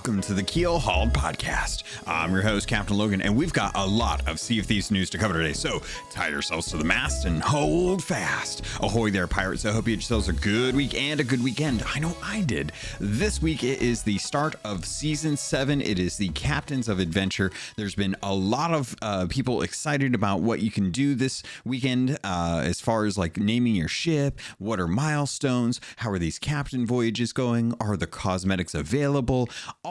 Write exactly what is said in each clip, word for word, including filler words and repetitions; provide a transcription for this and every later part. welcome to the Keel Hauled Podcast. I'm your host, Captain Logan, and we've got a lot of Sea of Thieves news to cover today, so tie yourselves to the mast and hold fast. Ahoy there, pirates. I hope you had yourselves a good week and a good weekend. I know I did. This week, it is the start of Season seven. It is the Captains of Adventure. There's been a lot of uh, people excited about what you can do this weekend uh, as far as like naming your ship, what are milestones, how are these captain voyages going, are the cosmetics available, all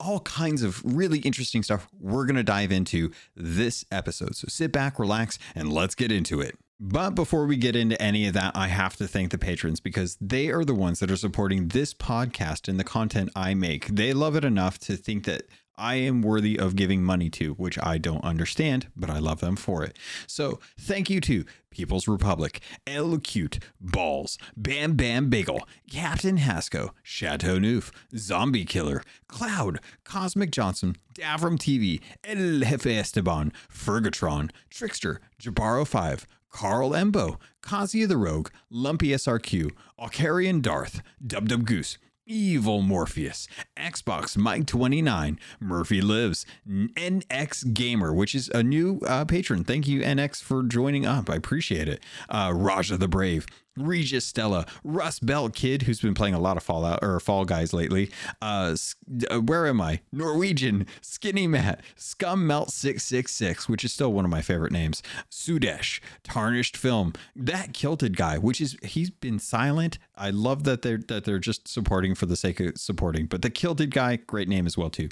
all kinds of really interesting stuff we're going to dive into this episode. So sit back, relax, and let's get into it. But before we get into any of that, I have to thank the patrons because they are the ones that are supporting this podcast and the content I make. They love it enough to think that I am worthy of giving money to, which I don't understand, but I love them for it. So thank you to People's Republic, Elcute, Balls, Bam Bam Bagel, Captain Hasco, Chateau Neuf, Zombie Killer, Cloud, Cosmic Johnson, Davram T V, El Jefe Esteban, Fergatron, Trickster, Jabaro five, Carl Embo, Kazuya the Rogue, Lumpy S R Q, Alcarian Darth, Dub Dub Goose, Evil Morpheus, Xbox Mike twenty-nine, Murphy Lives, N X Gamer, which is a new uh, patron. Thank you, N X, for joining up. I appreciate it. Uh, Raja the Brave, Regis Stella, Russ Bell Kid, who's been playing a lot of Fallout or Fall Guys lately. Uh, where am I? Norwegian, Skinny Matt, Scum Melt six six six, which is still one of my favorite names. Sudesh, Tarnished Film, That Kilted Guy, which is, he's been silent. I love that they're, that they're just supporting for the sake of supporting, but The Kilted Guy, great name as well too.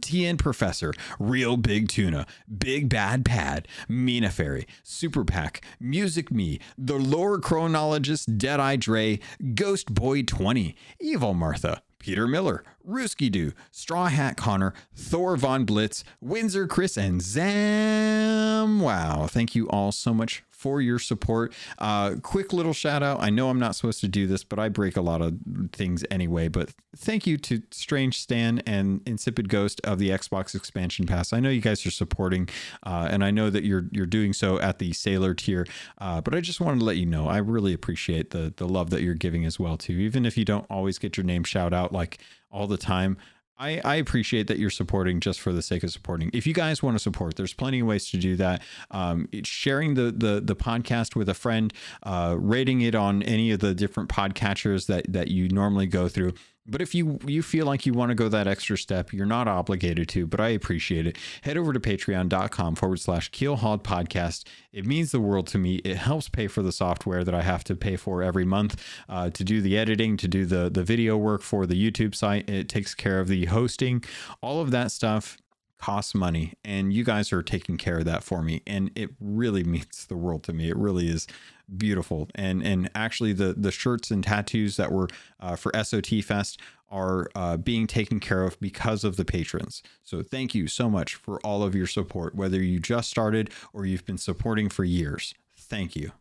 T N Professor, Real Big Tuna, Big Bad Pad, Mina Fairy, Super Pack, Music Me, The Lore Chronologist, Deadeye Dre, Ghost Boy twenty, Evil Martha, Peter Miller, Rooski Doo, Straw Hat Connor, Thor Von Blitz, Windsor Chris, and Zam. Wow, thank you all so much for your support. Uh, quick little shout out. I know I'm not supposed to do this, but I break a lot of things anyway. But thank you to Strange Stan and Insipid Ghost of the Xbox Expansion Pass. I know you guys are supporting, uh, and I know that you're you're doing so at the Sailor tier. Uh, but I just wanted to let you know I really appreciate the the love that you're giving as well too. Even if you don't always get your name shout out like all the time, I, I appreciate that you're supporting just for the sake of supporting. If you guys want to support, there's plenty of ways to do that. Um, it's sharing the, the the podcast with a friend, uh, rating it on any of the different podcatchers that that you normally go through. But if you, you feel like you want to go that extra step, you're not obligated to, but I appreciate it. Head over to patreon.com forward slash Keel Hauled Podcast. It means the world to me. It helps pay for the software that I have to pay for every month uh, to do the editing, to do the, the video work for the YouTube site. It takes care of the hosting, all of that stuff. Costs money, and you guys are taking care of that for me, and it really means the world to me. It really is beautiful, and and actually the the shirts and tattoos that were uh, for S O T Fest are uh, being taken care of because of the patrons. So thank you so much for all of your support, whether you just started or you've been supporting for years. Thank you.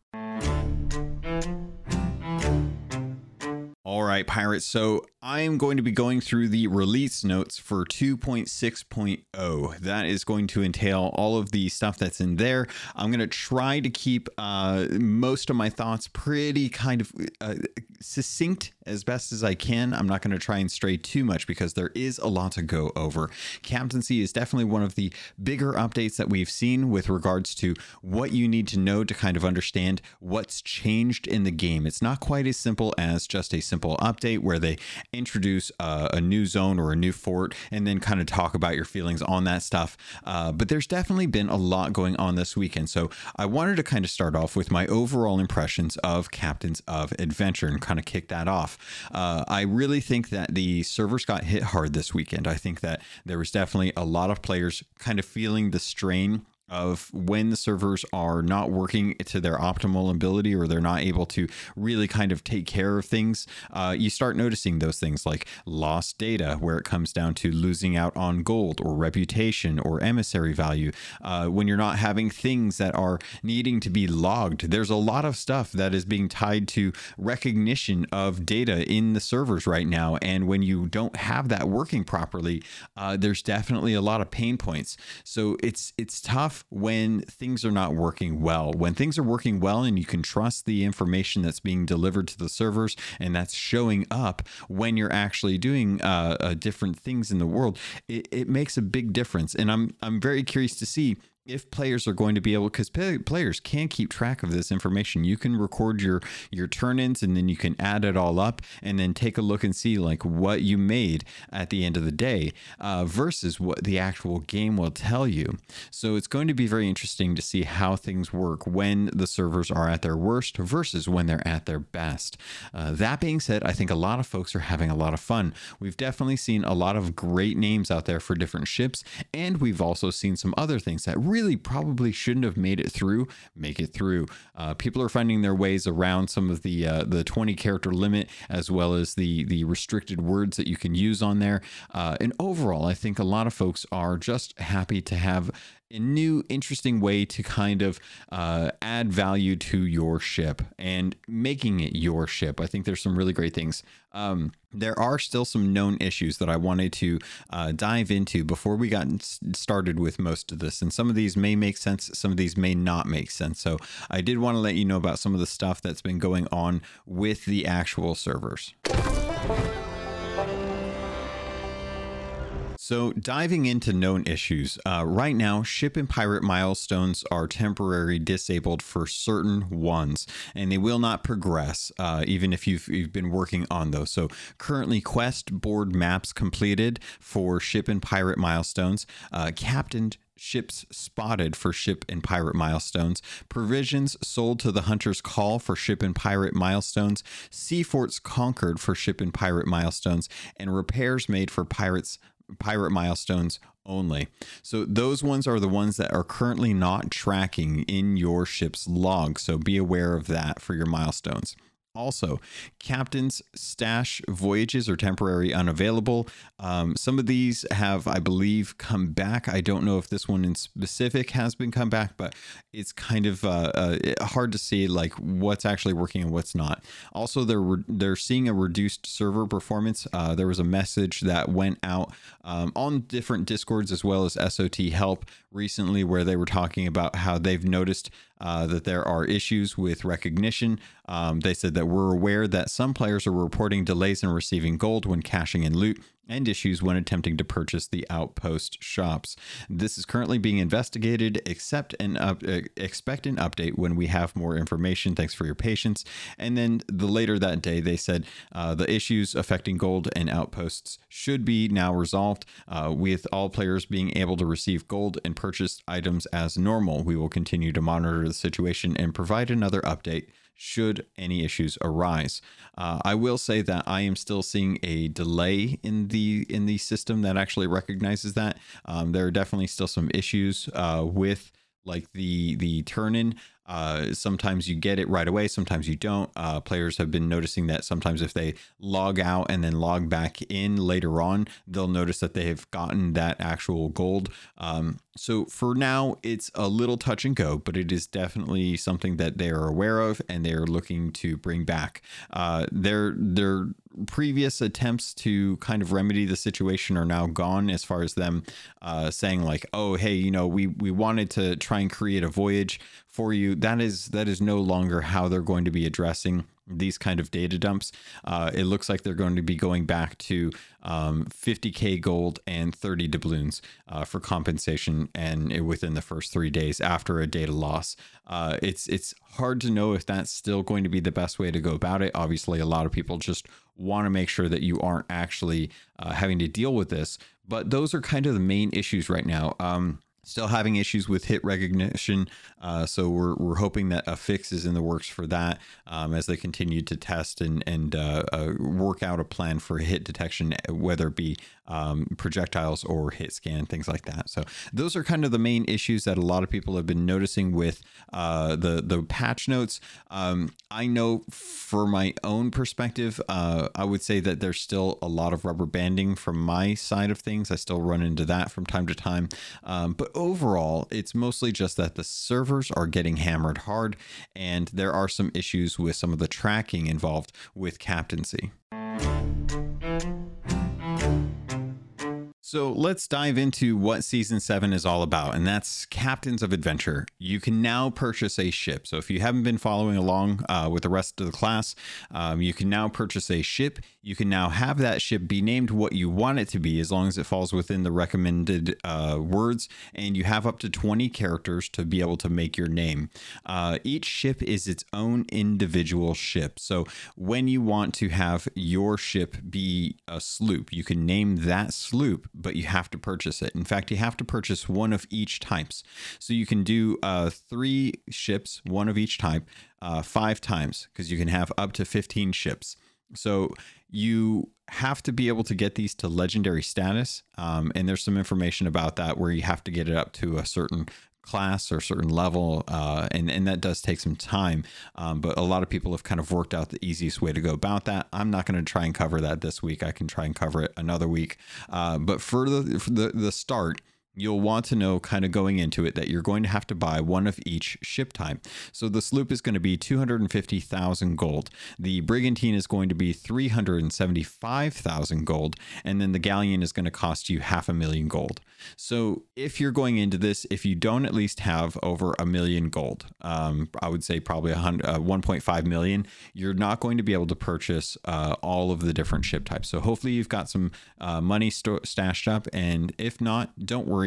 All right, pirates. So I am going to be going through the release notes for two point six point oh. That is going to entail all of the stuff that's in there. I'm going to try to keep uh, most of my thoughts pretty kind of uh, succinct as best as I can. I'm not going to try and stray too much because there is a lot to go over. Captaincy is definitely one of the bigger updates that we've seen with regards to what you need to know to kind of understand what's changed in the game. It's not quite as simple as just a simple simple update where they introduce uh, a new zone or a new fort and then kind of talk about your feelings on that stuff. Uh, but there's definitely been a lot going on this weekend. So I wanted to kind of start off with my overall impressions of Captains of Adventure and kind of kick that off. Uh, I really think that the servers got hit hard this weekend. I think that there was definitely a lot of players kind of feeling the strain of when the servers are not working to their optimal ability or they're not able to really kind of take care of things. Uh, you start noticing those things like lost data, where it comes down to losing out on gold or reputation or emissary value. Uh, when you're not having things that are needing to be logged, there's a lot of stuff that is being tied to recognition of data in the servers right now. And when you don't have that working properly, uh, there's definitely a lot of pain points. So it's, it's tough off when things are not working well. When things are working well and you can trust the information that's being delivered to the servers and that's showing up when you're actually doing uh, uh, different things in the world, it, it makes a big difference. And I'm I'm very curious to see if players are going to be able, because pay, players can keep track of this information. You can record your your turn-ins and then you can add it all up and then take a look and see like what you made at the end of the day uh, versus what the actual game will tell you. So it's going to be very interesting to see how things work when the servers are at their worst versus when they're at their best. Uh, that being said, I think a lot of folks are having a lot of fun. We've definitely seen a lot of great names out there for different ships, and we've also seen some other things that really really probably shouldn't have made it through, make it through. Uh, people are finding their ways around some of the uh, the twenty character limit, as well as the, the restricted words that you can use on there. Uh, and overall, I think a lot of folks are just happy to have a new interesting way to kind of uh, add value to your ship and making it your ship. I think there's some really great things. Um, there are still some known issues that I wanted to uh, dive into before we got started with most of this. And some of these may make sense. Some of these may not make sense. So I did want to let you know about some of the stuff that's been going on with the actual servers. So diving into known issues, uh, right now, ship and pirate milestones are temporarily disabled for certain ones, and they will not progress, uh, even if you've, you've been working on those. So currently, quest board maps completed for ship and pirate milestones, uh, captained ships spotted for ship and pirate milestones, provisions sold to the Hunter's Call for ship and pirate milestones, sea forts conquered for ship and pirate milestones, and repairs made for pirates pirate milestones only. So those ones are the ones that are currently not tracking in your ship's log. So be aware of that for your milestones. Also, captain's stash voyages are temporarily unavailable. Um, some of these have, I believe, come back. I don't know if this one in specific has been come back, but it's kind of uh, uh, hard to see like what's actually working and what's not. Also, they're re- they're seeing a reduced server performance. Uh, there was a message that went out um, on different Discords as well as S O T help recently, where they were talking about how they've noticed Uh, that there are issues with recognition. Um, they said that we're aware that some players are reporting delays in receiving gold when cashing in loot, and issues when attempting to purchase the outpost shops. This is currently being investigated. Except an up, uh, expect an update when we have more information. Thanks for your patience. And then the later that day, they said uh, the issues affecting gold and outposts should be now resolved, uh, with all players being able to receive gold and purchase items as normal. We will continue to monitor the situation and provide another update should any issues arise. Uh, I will say that I am still seeing a delay in the in the system that actually recognizes that. Um, there are definitely still some issues uh, with like the the turn-in. Uh, sometimes you get it right away, sometimes you don't. Uh, players have been noticing that sometimes if they log out and then log back in later on, they'll notice that they have gotten that actual gold. Um, so for now, it's a little touch and go, but it is definitely something that they are aware of and they are looking to bring back. Uh, their their previous attempts to kind of remedy the situation are now gone, as far as them uh, saying like, oh, hey, you know, we we wanted to try and create a voyage for you. That is that is no longer how they're going to be addressing these kind of data dumps. Uh, it looks like they're going to be going back to um, fifty K gold and thirty doubloons uh, for compensation, and within the first three days after a data loss. Uh, it's it's hard to know if that's still going to be the best way to go about it. Obviously, a lot of people just want to make sure that you aren't actually uh, having to deal with this. But those are kind of the main issues right now. Um, Still having issues with hit recognition, uh, so we're we're hoping that a fix is in the works for that um, as they continue to test and and uh, uh, work out a plan for hit detection, whether it be um, projectiles or hit scan, things like that. So those are kind of the main issues that a lot of people have been noticing with uh, the the patch notes. Um, I know for my own perspective, uh, I would say that there's still a lot of rubber banding from my side of things. I still run into that from time to time, um, but overall, it's mostly just that the servers are getting hammered hard, and there are some issues with some of the tracking involved with captaincy. So let's dive into what Season seven is all about, and that's Captains of Adventure. You can now purchase a ship. So if you haven't been following along uh, with the rest of the class, um, you can now purchase a ship. You can now have that ship be named what you want it to be, as long as it falls within the recommended uh, words, and you have up to twenty characters to be able to make your name. Uh, each ship is its own individual ship. So when you want to have your ship be a sloop, you can name that sloop, but you have to purchase it. In fact, you have to purchase one of each types. So you can do uh, three ships, one of each type, uh, five times, because you can have up to fifteen ships. So you have to be able to get these to legendary status. Um, and there's some information about that where you have to get it up to a certain class or certain level, uh, and, and that does take some time, um, but a lot of people have kind of worked out the easiest way to go about that. I'm not going to try and cover that this week. I can try and cover it another week, uh, but for the, for the the start, you'll want to know kind of going into it that you're going to have to buy one of each ship type. So the sloop is going to be two hundred fifty thousand gold. The brigantine is going to be three hundred seventy-five thousand gold. And then the galleon is going to cost you half a million gold. So if you're going into this, if you don't at least have over a million gold, um, I would say probably uh, one point five million, you're not going to be able to purchase uh, all of the different ship types. So hopefully you've got some uh, money st- stashed up. And if not, don't worry.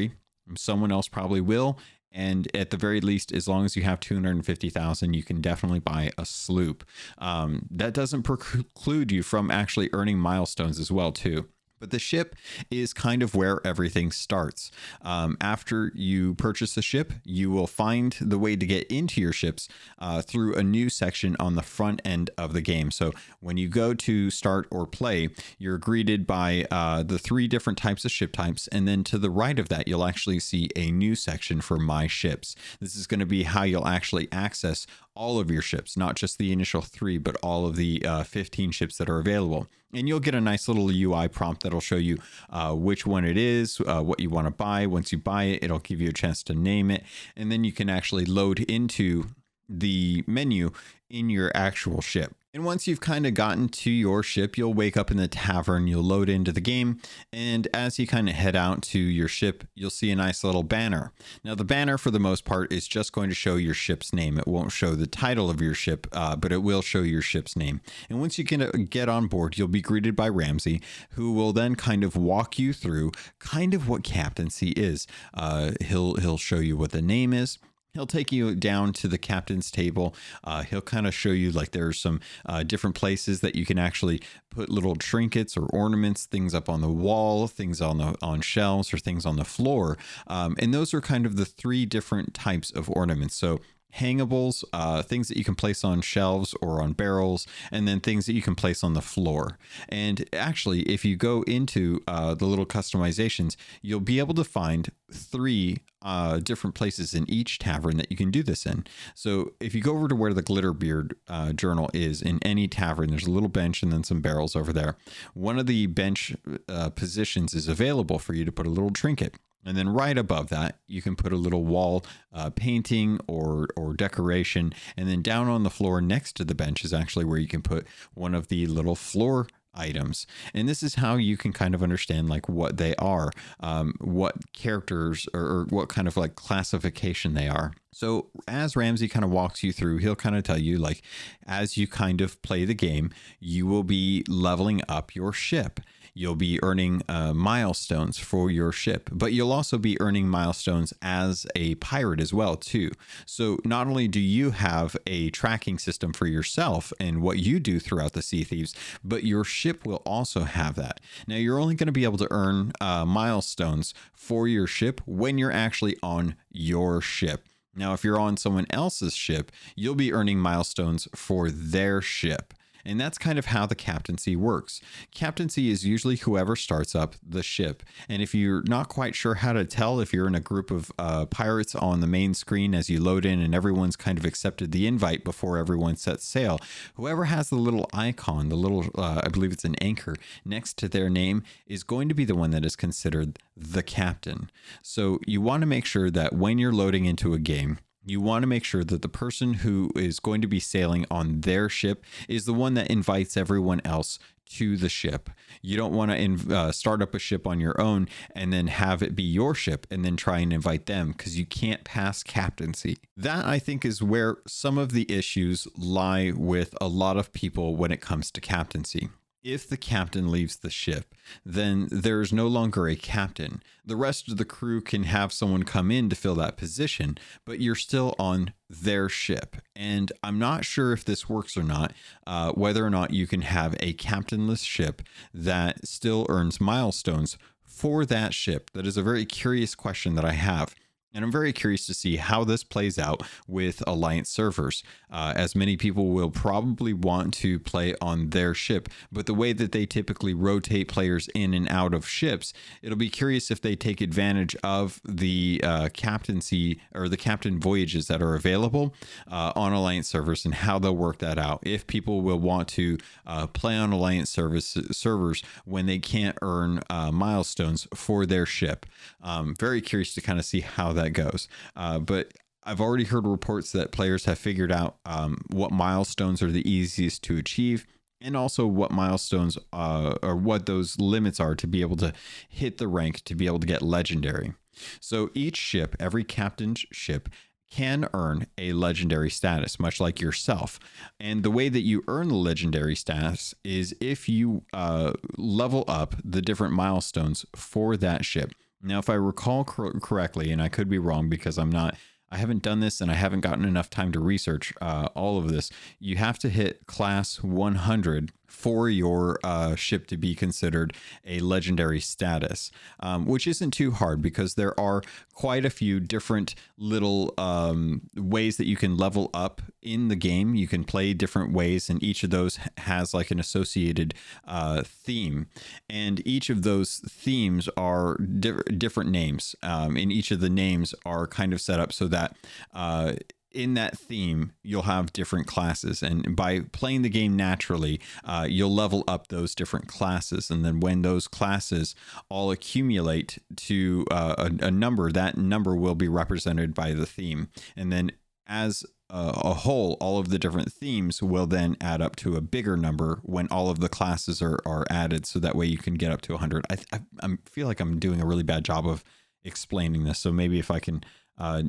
Someone else probably will. And at the very least, as long as you have two hundred fifty thousand, you can definitely buy a sloop. Um, that doesn't preclude you from actually earning milestones as well, too. But the ship is kind of where everything starts. Um, after you purchase a ship, you will find the way to get into your ships uh, through a new section on the front end of the game. So when you go to start or play, you're greeted by uh, the three different types of ship types. And then to the right of that, you'll actually see a new section for My Ships. This is going to be how you'll actually access all of your ships, not just the initial three, but all of the uh, fifteen ships that are available. And you'll get a nice little U I prompt that'll show you uh, which one it is, uh, what you want to buy. Once you buy it, it'll give you a chance to name it. And then you can actually load into the menu in your actual ship. And once you've kind of gotten to your ship, you'll wake up in the tavern, you'll load into the game, and as you kind of head out to your ship, you'll see a nice little banner. Now, the banner, for the most part, is just going to show your ship's name. It won't show the title of your ship, uh, but it will show your ship's name. And once you can get on board, you'll be greeted by Ramsey, who will then kind of walk you through kind of what captaincy is. Uh, he'll he'll show you what the name is. He'll take you down to the captain's table. Uh, he'll kind of show you like there's some uh, different places that you can actually put little trinkets or ornaments, things up on the wall, things on the on shelves, or things on the floor. Um, and those are kind of the three different types of ornaments. So hangables, uh, things that you can place on shelves or on barrels, and then things that you can place on the floor. And actually, if you go into uh, the little customizations, you'll be able to find three uh, different places in each tavern that you can do this in. So if you go over to where the Glitter Beard uh, journal is in any tavern, there's a little bench and then some barrels over there. One of the bench uh, positions is available for you to put a little trinket. And then right above that, you can put a little wall uh, painting or or decoration. And then down on the floor next to the bench is actually where you can put one of the little floor items. And this is how you can kind of understand like what they are, um, what characters or, or what kind of like classification they are. So as Ramsey kind of walks you through, he'll kind of tell you like, as you kind of play the game, you will be leveling up your ship. You'll be earning uh, milestones for your ship, but you'll also be earning milestones as a pirate as well, too. So not only do you have a tracking system for yourself and what you do throughout the Sea Thieves, but your ship will also have that. Now, you're only going to be able to earn uh, milestones for your ship when you're actually on your ship. Now, if you're on someone else's ship, you'll be earning milestones for their ship. And that's kind of how the captaincy works. Captaincy is usually whoever starts up the ship. And if you're not quite sure how to tell, if you're in a group of uh, pirates on the main screen as you load in and everyone's kind of accepted the invite before everyone sets sail, whoever has the little icon, the little, uh, I believe it's an anchor, next to their name is going to be the one that is considered the captain. So you want to make sure that when you're loading into a game, you want to make sure that the person who is going to be sailing on their ship is the one that invites everyone else to the ship. You don't want to inv- uh, start up a ship on your own and then have it be your ship and then try and invite them, because you can't pass captaincy. That, I think, is where some of the issues lie with a lot of people when it comes to captaincy. If the captain leaves the ship, then there is no longer a captain. The rest of the crew can have someone come in to fill that position, but you're still on their ship. And I'm not sure if this works or not, uh, whether or not you can have a captainless ship that still earns milestones for that ship. That is a very curious question that I have. And I'm very curious to see how this plays out with Alliance servers, uh, as many people will probably want to play on their ship. But the way that they typically rotate players in and out of ships, it'll be curious if they take advantage of the uh, captaincy or the captain voyages that are available uh, on Alliance servers, and how they'll work that out. If people will want to uh, play on Alliance service, servers when they can't earn uh, milestones for their ship. Um, very curious to kind of see how that goes. Uh, but I've already heard reports that players have figured out um, what milestones are the easiest to achieve, and also what milestones uh, or what those limits are to be able to hit the rank to be able to get legendary. So each ship, every captain's ship, can earn a legendary status, much like yourself. And the way that you earn the legendary status is if you uh, level up the different milestones for that ship. Now, if I recall cor- correctly, and I could be wrong because I'm not, I haven't done this and I haven't gotten enough time to research uh, all of this. You have to hit class one hundred for your uh, ship to be considered a legendary status, um, which isn't too hard because there are quite a few different little um, ways that you can level up in the game. You can play different ways, and each of those has like an associated uh, theme, and each of those themes are di- different names, um, and each of the names are kind of set up so that uh, in that theme, you'll have different classes, and by playing the game naturally, uh, you'll level up those different classes. And then when those classes all accumulate to uh, a, a number, that number will be represented by the theme. And then as a, a whole, all of the different themes will then add up to a bigger number when all of the classes are, are added. So that way you can get up to one hundred. I, I, I feel like I'm doing a really bad job of explaining this. So maybe if I can Uh,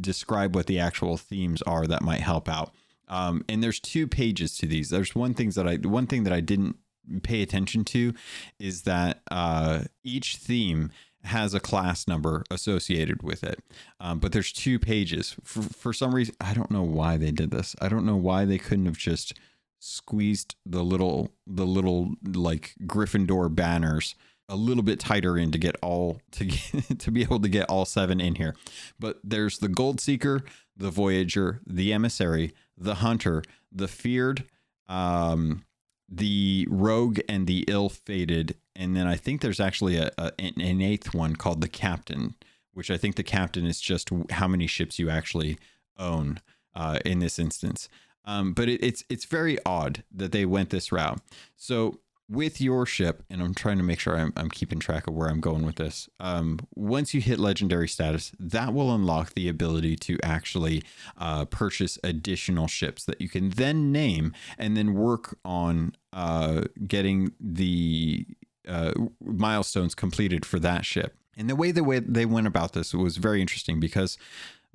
describe what the actual themes are, that might help out. Um, and there's two pages to these. There's one thing that I one thing that I didn't pay attention to is that uh, each theme has a class number associated with it. Um, but there's two pages. For, for some reason, I don't know why they did this. I don't know why they couldn't have just squeezed the little the little like Gryffindor banners a little bit tighter in to get all to get, to be able to get all seven in here. But there's the Gold Seeker, the Voyager, the Emissary, the Hunter, the Feared, um, the Rogue, and the Ill-Fated. And then I think there's actually a, a an eighth one called the Captain, which I think the Captain is just how many ships you actually own uh, in this instance. Um, but it, it's it's very odd that they went this route. So with your ship, and I'm trying to make sure I'm, I'm keeping track of where I'm going with this. Um, once you hit legendary status, that will unlock the ability to actually uh, purchase additional ships that you can then name and then work on uh, getting the uh, milestones completed for that ship. And the way the way they went about this was very interesting, because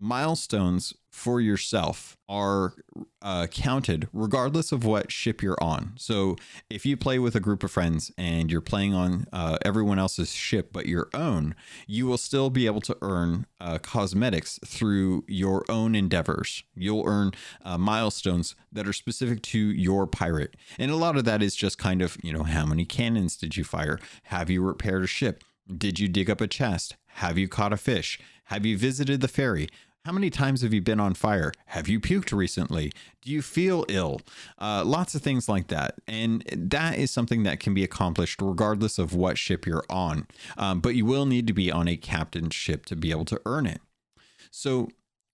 milestones for yourself are uh, counted regardless of what ship you're on. So if you play with a group of friends and you're playing on uh, everyone else's ship but your own, you will still be able to earn uh, cosmetics through your own endeavors. You'll earn uh, milestones that are specific to your pirate. And a lot of that is just kind of, you know, how many cannons did you fire? Have you repaired a ship? Did you dig up a chest? Have you caught a fish? Have you visited the ferry? How many times have you been on fire? Have you puked recently? Do you feel ill? Uh, lots of things like that. And that is something that can be accomplished regardless of what ship you're on. Um, but you will need to be on a captain's ship to be able to earn it. So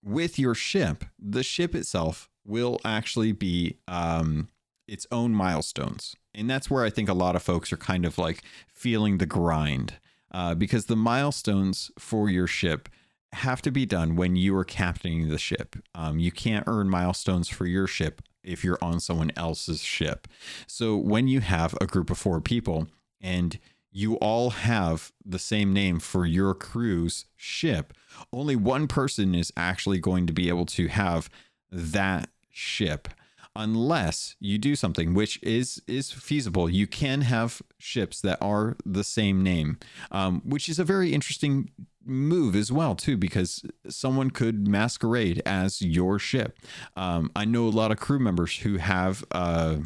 with your ship, the ship itself will actually be um, its own milestones. And that's where I think a lot of folks are kind of like feeling the grind. Uh, because the milestones for your ship have to be done when you are captaining the ship. Um, you can't earn milestones for your ship if you're on someone else's ship. So when you have a group of four people and you all have the same name for your crew's ship, only one person is actually going to be able to have that ship unless you do something, which is is feasible. You can have ships that are the same name, um, which is a very interesting move as well, too, because someone could masquerade as your ship. Um, I know a lot of crew members who have uh,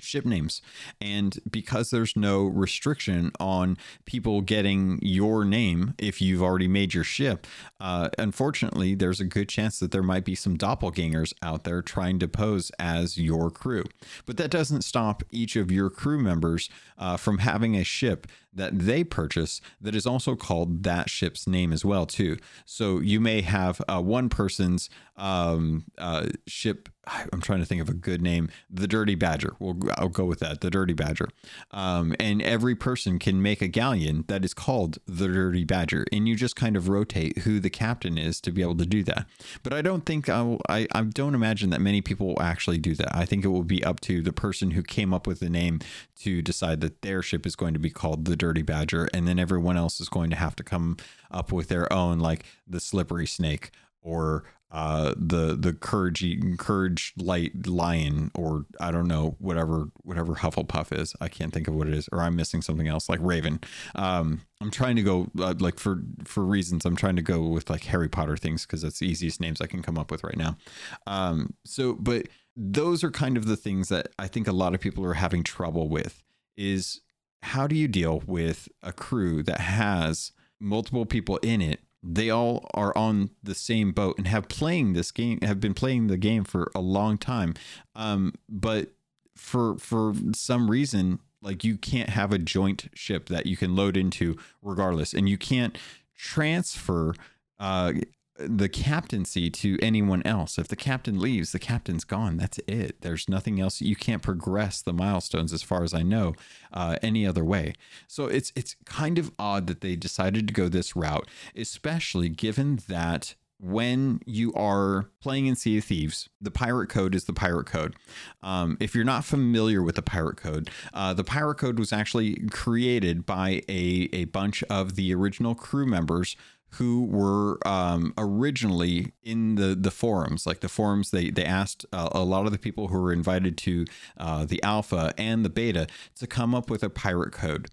ship names, and because there's no restriction on people getting your name if you've already made your ship, uh, unfortunately, there's a good chance that there might be some doppelgangers out there trying to pose as your crew. But that doesn't stop each of your crew members uh, from having a ship that they purchase that is also called that ship's name as well, too. So you may have uh, one person's um, uh, ship. I'm trying to think of a good name. The Dirty Badger. We'll, I'll go with that. The Dirty Badger. Um, and every person can make a galleon that is called the Dirty Badger. And you just kind of rotate who the captain is to be able to do that. But I don't think I, will, I, I don't imagine that many people will actually do that. I think it will be up to the person who came up with the name to decide that their ship is going to be called the Dirty Badger. And then everyone else is going to have to come up with their own, like the Slippery Snake or uh the the courage courage light lion, or I don't know, whatever whatever Hufflepuff is. I can't think of what it is, or I'm missing something else like Raven. um I'm trying to go uh, like for for reasons I'm trying to go with like Harry Potter things, because that's the easiest names I can come up with right now. Um so but those are kind of the things that I think a lot of people are having trouble with, is how do you deal with a crew that has multiple people in it? They all are on the same boat and have playing this game, have been playing the game for a long time. Um, but for for some reason, like you can't have a joint ship that you can load into regardless. And you can't transfer uh, the captaincy to anyone else. If the captain leaves, the captain's gone. That's it. There's nothing else. You can't progress the milestones, as far as I know, uh, any other way. So it's it's kind of odd that they decided to go this route, especially given that when you are playing in Sea of Thieves, the Pirate Code is the Pirate Code. Um, if you're not familiar with the Pirate Code, uh, the Pirate Code was actually created by a, a bunch of the original crew members who were um, originally in the, the forums, like the forums, they, they asked uh, a lot of the people who were invited to uh, the alpha and the beta to come up with a pirate code.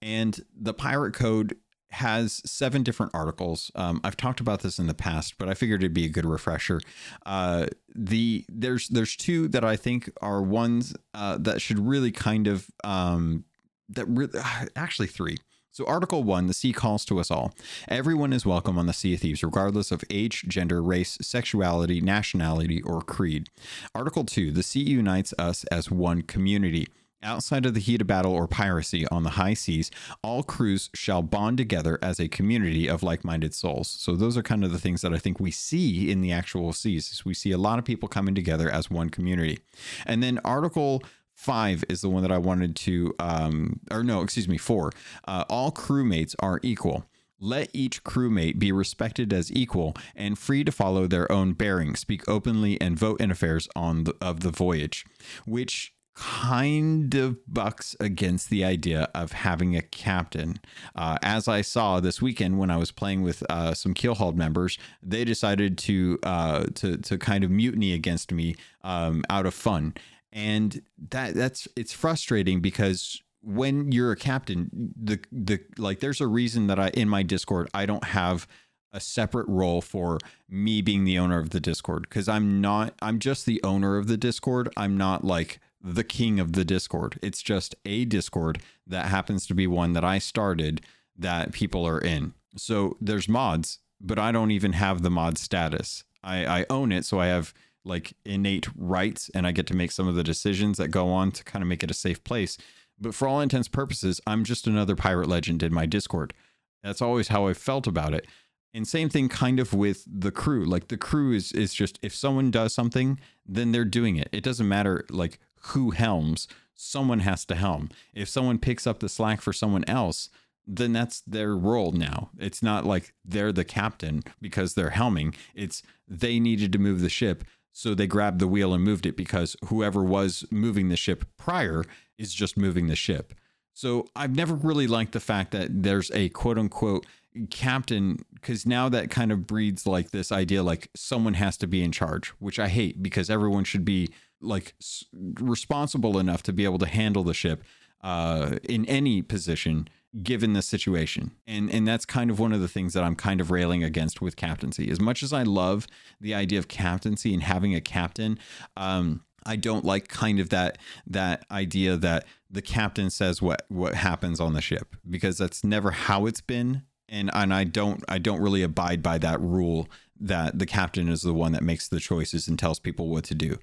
And the pirate code has seven different articles. Um, I've talked about this in the past, but I figured it'd be a good refresher. Uh, the there's, there's two that I think are ones uh, that should really kind of, um, that re- actually three. So Article one, the sea calls to us all. Everyone is welcome on the Sea of Thieves, regardless of age, gender, race, sexuality, nationality, or creed. Article two, the sea unites us as one community. Outside of the heat of battle or piracy on the high seas, all crews shall bond together as a community of like-minded souls. So those are kind of the things that I think we see in the actual seas. We see a lot of people coming together as one community. And then Article Five is the one that I wanted to, um, or no, excuse me, four. Uh, all crewmates are equal. Let each crewmate be respected as equal and free to follow their own bearing, speak openly, and vote in affairs on the, of the voyage, which kind of bucks against the idea of having a captain. Uh, as I saw this weekend when I was playing with uh, some Keel Hauled members, they decided to uh, to to kind of mutiny against me um, out of fun. And that that's it's frustrating, because when you're a captain, the the like there's a reason that I in my Discord, I don't have a separate role for me being the owner of the Discord, because I'm not I'm just the owner of the Discord. I'm not like the king of the Discord. It's just a Discord that happens to be one that I started that people are in. So there's mods, but I don't even have the mod status. I, I own it. So I have like innate rights, and I get to make some of the decisions that go on to kind of make it a safe place. But for all intents and purposes, I'm just another Pirate Legend in my Discord. That's always how I felt about it. And same thing kind of with the crew. Like the crew is, is just, if someone does something, then they're doing it. It doesn't matter like who helms, someone has to helm. If someone picks up the slack for someone else, then that's their role now. It's not like they're the captain because they're helming. It's they needed to move the ship, So they grabbed the wheel and moved it because whoever was moving the ship prior is just moving the ship. So I've never really liked the fact that there's a quote unquote captain, because now that kind of breeds like this idea like someone has to be in charge, which I hate, because everyone should be like s- responsible enough to be able to handle the ship uh, in any position given the situation. And and that's kind of one of the things that I'm kind of railing against with captaincy. As much as I love the idea of captaincy and having a captain, um, I don't like kind of that that idea that the captain says what, what happens on the ship, because that's never how it's been. And and I don't I don't really abide by that rule that the captain is the one that makes the choices and tells people what to do.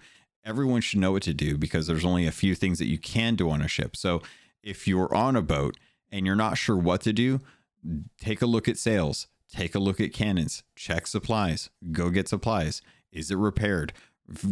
Everyone should know what to do, because there's only a few things that you can do on a ship. So if you're on a boat and you're not sure what to do, take a look at sails, take a look at cannons, check supplies, go get supplies. Is it repaired?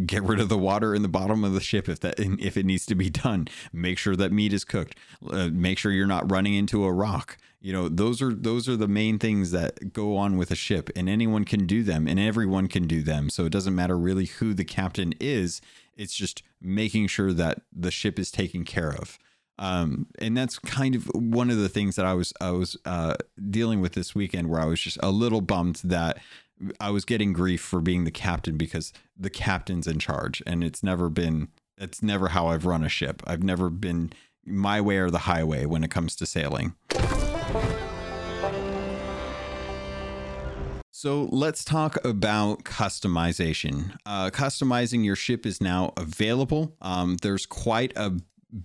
Get rid of the water in the bottom of the ship if that if it needs to be done. Make sure that meat is cooked. Uh, make sure you're not running into a rock. You know, those are those are the main things that go on with a ship, and anyone can do them, and everyone can do them. So it doesn't matter really who the captain is. It's just making sure that the ship is taken care of. Um, and that's kind of one of the things that I was I was uh, dealing with this weekend, where I was just a little bummed that I was getting grief for being the captain, because the captain's in charge, and it's never been, it's never how I've run a ship. I've never been my way or the highway when it comes to sailing. So let's talk about customization. Uh, customizing your ship is now available. Um, there's quite a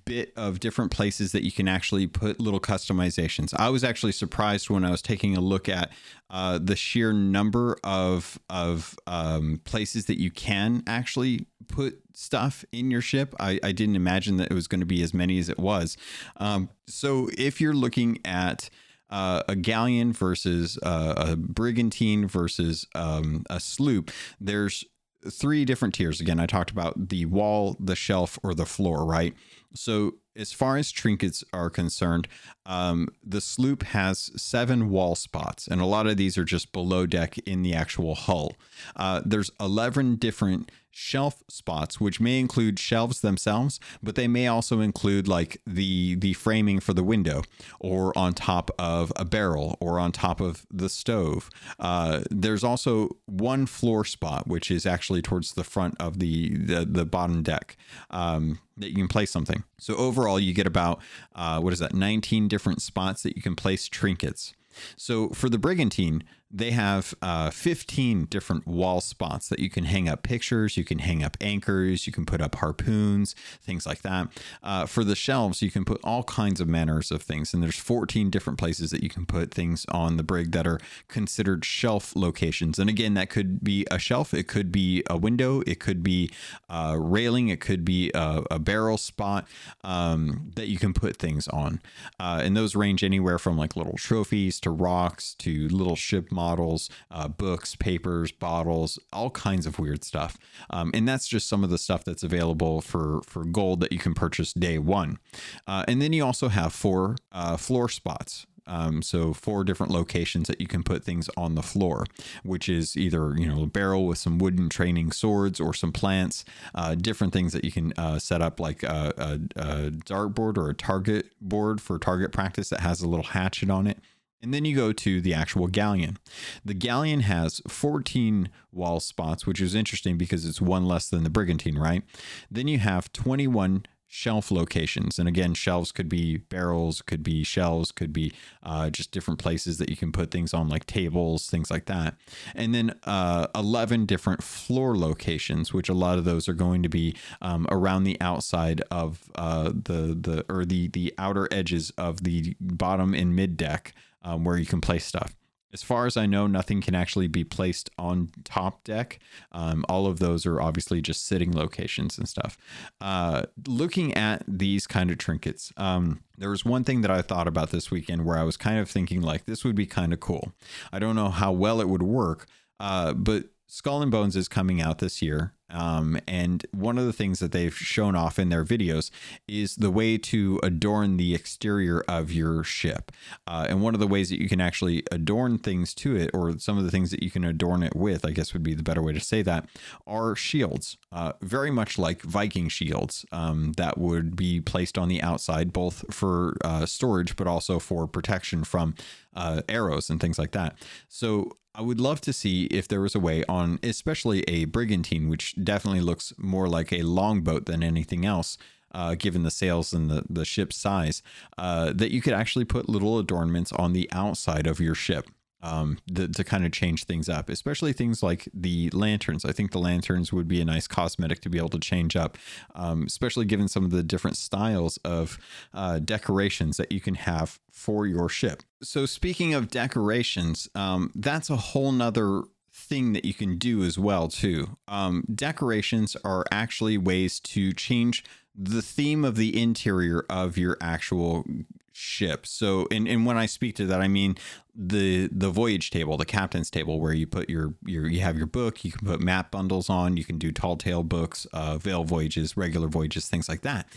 bit of different places that you can actually put little customizations. I was actually surprised when I was taking a look at uh, the sheer number of of um, places that you can actually put stuff in your ship. I, I didn't imagine that it was going to be as many as it was. Um, so if you're looking at Uh, a galleon versus uh, a brigantine versus um, a sloop, there's three different tiers. Again, I talked about the wall, the shelf, or the floor, right? So as far as trinkets are concerned, um, the sloop has seven wall spots, and a lot of these are just below deck in the actual hull. Uh, there's eleven different shelf spots, which may include shelves themselves, but they may also include like the the framing for the window, or on top of a barrel, or on top of the stove. Uh, there's also one floor spot, which is actually towards the front of the the, the bottom deck, um, that you can place something. So overall, you get about uh, what is that, nineteen different spots that you can place trinkets. So for the brigantine, they have uh, fifteen different wall spots that you can hang up pictures, you can hang up anchors, you can put up harpoons, things like that. Uh, for the shelves, you can put all kinds of manners of things. And there's fourteen different places that you can put things on the brig that are considered shelf locations. And again, that could be a shelf, it could be a window, it could be a railing, it could be a, a barrel spot um, that you can put things on. Uh, and those range anywhere from like little trophies to rocks to little ship models, uh, books, papers, bottles, all kinds of weird stuff. Um, and that's just some of the stuff that's available for, for gold that you can purchase day one. Uh, and then you also have four uh, floor spots. Um, so four different locations that you can put things on the floor, which is either, you know, a barrel with some wooden training swords or some plants, uh, different things that you can uh, set up, like a, a, a dartboard or a target board for target practice that has a little hatchet on it. And then you go to the actual galleon. The galleon has fourteen wall spots, which is interesting because it's one less than the brigantine, right? Then you have twenty-one shelf locations. And again, shelves could be barrels, could be shelves, could be uh, just different places that you can put things on, like tables, things like that. And then uh, eleven different floor locations, which a lot of those are going to be um, around the outside of uh, the, the, or the, the outer edges of the bottom and mid deck, Um, where you can place stuff. As far as I know, nothing can actually be placed on top deck. Um, all of those are obviously just sitting locations and stuff. Uh, looking at these kind of trinkets, um, there was one thing that I thought about this weekend where I was kind of thinking like, this would be kind of cool. I don't know how well it would work, uh, but Skull and Bones is coming out this year. Um, and one of the things that they've shown off in their videos is the way to adorn the exterior of your ship. Uh, and one of the ways that you can actually adorn things to it, or some of the things that you can adorn it with, I guess would be the better way to say that, are shields, uh, very much like Viking shields, um, that would be placed on the outside, both for uh, storage, but also for protection from uh, arrows and things like that. So I would love to see if there was a way on, especially a brigantine, which definitely looks more like a longboat than anything else, uh, given the sails and the, the ship's size, uh, that you could actually put little adornments on the outside of your ship um, th- to kind of change things up, especially things like the lanterns. I think the lanterns would be a nice cosmetic to be able to change up, um, especially given some of the different styles of uh, decorations that you can have for your ship. So speaking of decorations, um, that's a whole nother thing that you can do as well too. Um, decorations are actually ways to change the theme of the interior of your actual ship. So, and, and when I speak to that, I mean the the voyage table, the captain's table, where you put your your you have your book. You can put map bundles on. You can do tall tale books, uh, veil voyages, regular voyages, things like that.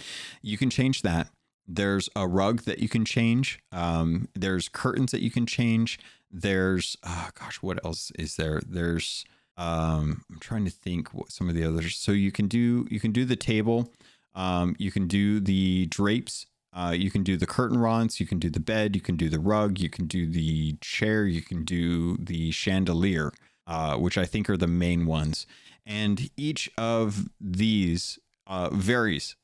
You can change that. There's a rug that you can change. Um, there's curtains that you can change. There's, oh gosh, what else is there? There's, um, I'm trying to think what some of the others. So you can do, you can do the table. Um, you can do the drapes. Uh, you can do the curtain rods. You can do the bed. You can do the rug. You can do the chair. You can do the chandelier, uh, which I think are the main ones. And each of these uh, varies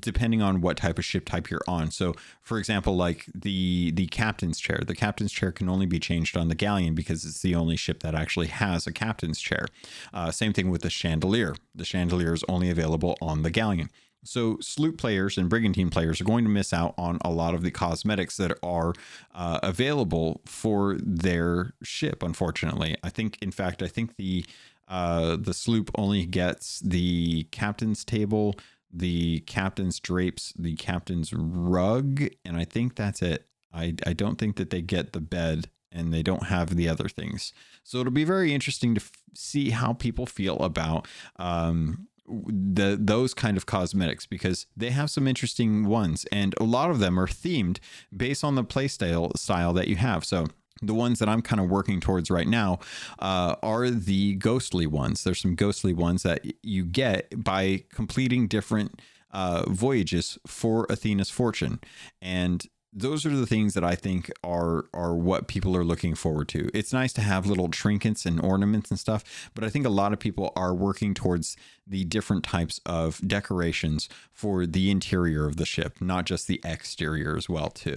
depending on what type of ship type you're on. So for example, like the, the captain's chair, the captain's chair can only be changed on the galleon because it's the only ship that actually has a captain's chair. Uh, same thing with the chandelier. The chandelier is only available on the galleon. So sloop players and brigantine players are going to miss out on a lot of the cosmetics that are uh, available for their ship, unfortunately. I think, in fact, I think the, uh, the sloop only gets the captain's table, the captain's drapes, the captain's rug, and I think that's it. I, I don't think that they get the bed, and they don't have the other things. So it'll be very interesting to f- see how people feel about um, the those kind of cosmetics, because they have some interesting ones, and a lot of them are themed based on the play style, style that you have. So the ones that I'm kind of working towards right now uh, are the ghostly ones. There's some ghostly ones that you get by completing different uh, voyages for Athena's Fortune. And those are the things that I think are are what people are looking forward to. It's nice to have little trinkets and ornaments and stuff, but I think a lot of people are working towards the different types of decorations for the interior of the ship, not just the exterior as well, too.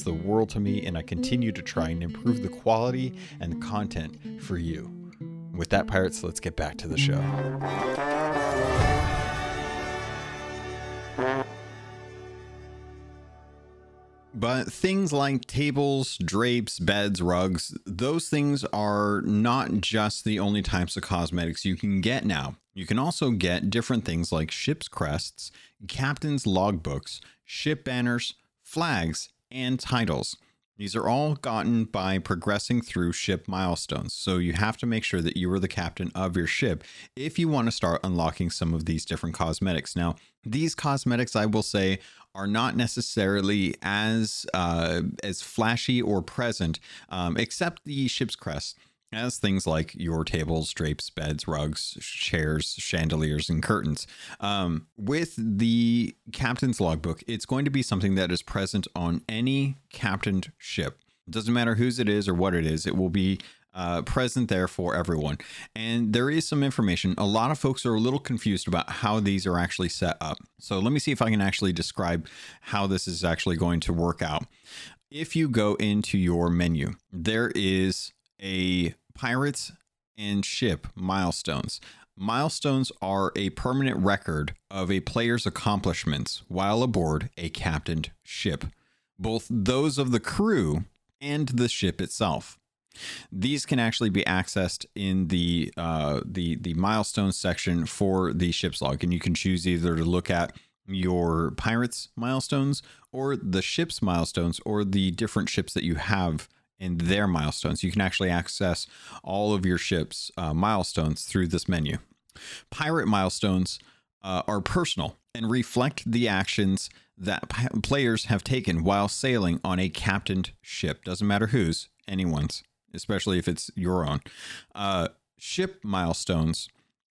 the world to me, and I continue to try and improve the quality and content for you. With that, pirates, let's get back to the show. But things like tables, drapes, beds, rugs, those things are not just the only types of cosmetics you can get now. You can also get different things like ship's crests, captain's logbooks, ship banners, flags, and titles. These are all gotten by progressing through ship milestones, so you have to make sure that you are the captain of your ship if you want to start unlocking some of these different cosmetics. Now, these cosmetics, I will say, are not necessarily as uh, as flashy or present, um, except the ship's crest, as things like your tables, drapes, beds, rugs, chairs, chandeliers, and curtains. Um, with the captain's logbook, it's going to be something that is present on any captained ship. It doesn't matter whose it is or what it is. It will be uh, present there for everyone. And there is some information. A lot of folks are a little confused about how these are actually set up. So let me see if I can actually describe how this is actually going to work out. If you go into your menu, there is a pirates and ship milestones. Milestones are a permanent record of a player's accomplishments while aboard a captained ship, both those of the crew and the ship itself. These can actually be accessed in the uh, the the milestones section for the ship's log, and you can choose either to look at your pirates milestones or the ship's milestones or the different ships that you have and their milestones. You can actually access all of your ship's uh, milestones through this menu. Pirate milestones uh, are personal and reflect the actions that p- players have taken while sailing on a captained ship. Doesn't matter whose, anyone's, especially if it's your own. Uh, ship milestones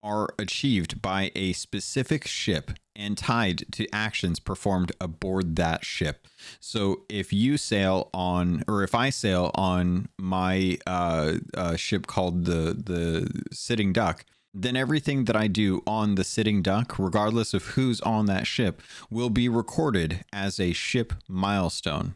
are achieved by a specific ship and tied to actions performed aboard that ship. So if you sail on, or if I sail on my uh, uh, ship called the the Sitting Duck, then everything that I do on the Sitting Duck, regardless of who's on that ship, will be recorded as a ship milestone.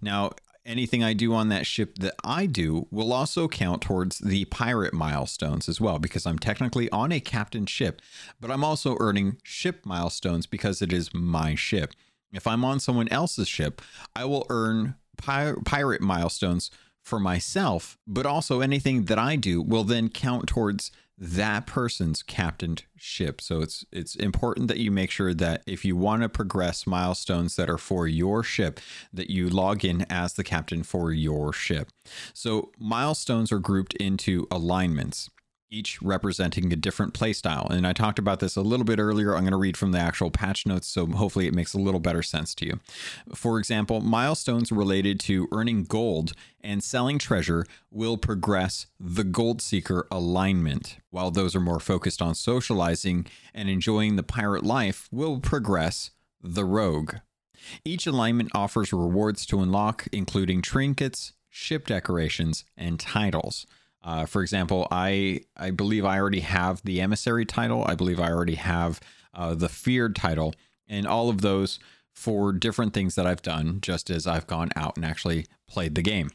Now, anything I do on that ship that I do will also count towards the pirate milestones as well, because I'm technically on a captain ship, but I'm also earning ship milestones because it is my ship. If I'm on someone else's ship, I will earn pir- pirate milestones for myself, but also anything that I do will then count towards that person's captained ship. So it's it's important that you make sure that if you want to progress milestones that are for your ship, that you log in as the captain for your ship. So milestones are grouped into alignments, each representing a different playstyle. And I talked about this a little bit earlier. I'm going to read from the actual patch notes, so hopefully it makes a little better sense to you. For example, milestones related to earning gold and selling treasure will progress the Gold Seeker alignment, while those are more focused on socializing and enjoying the pirate life will progress the Rogue. Each alignment offers rewards to unlock, including trinkets, ship decorations, and titles. Uh, for example, I I believe I already have the Emissary title. I believe I already have uh, the Feared title, and all of those for different things that I've done, just as I've gone out and actually played the game.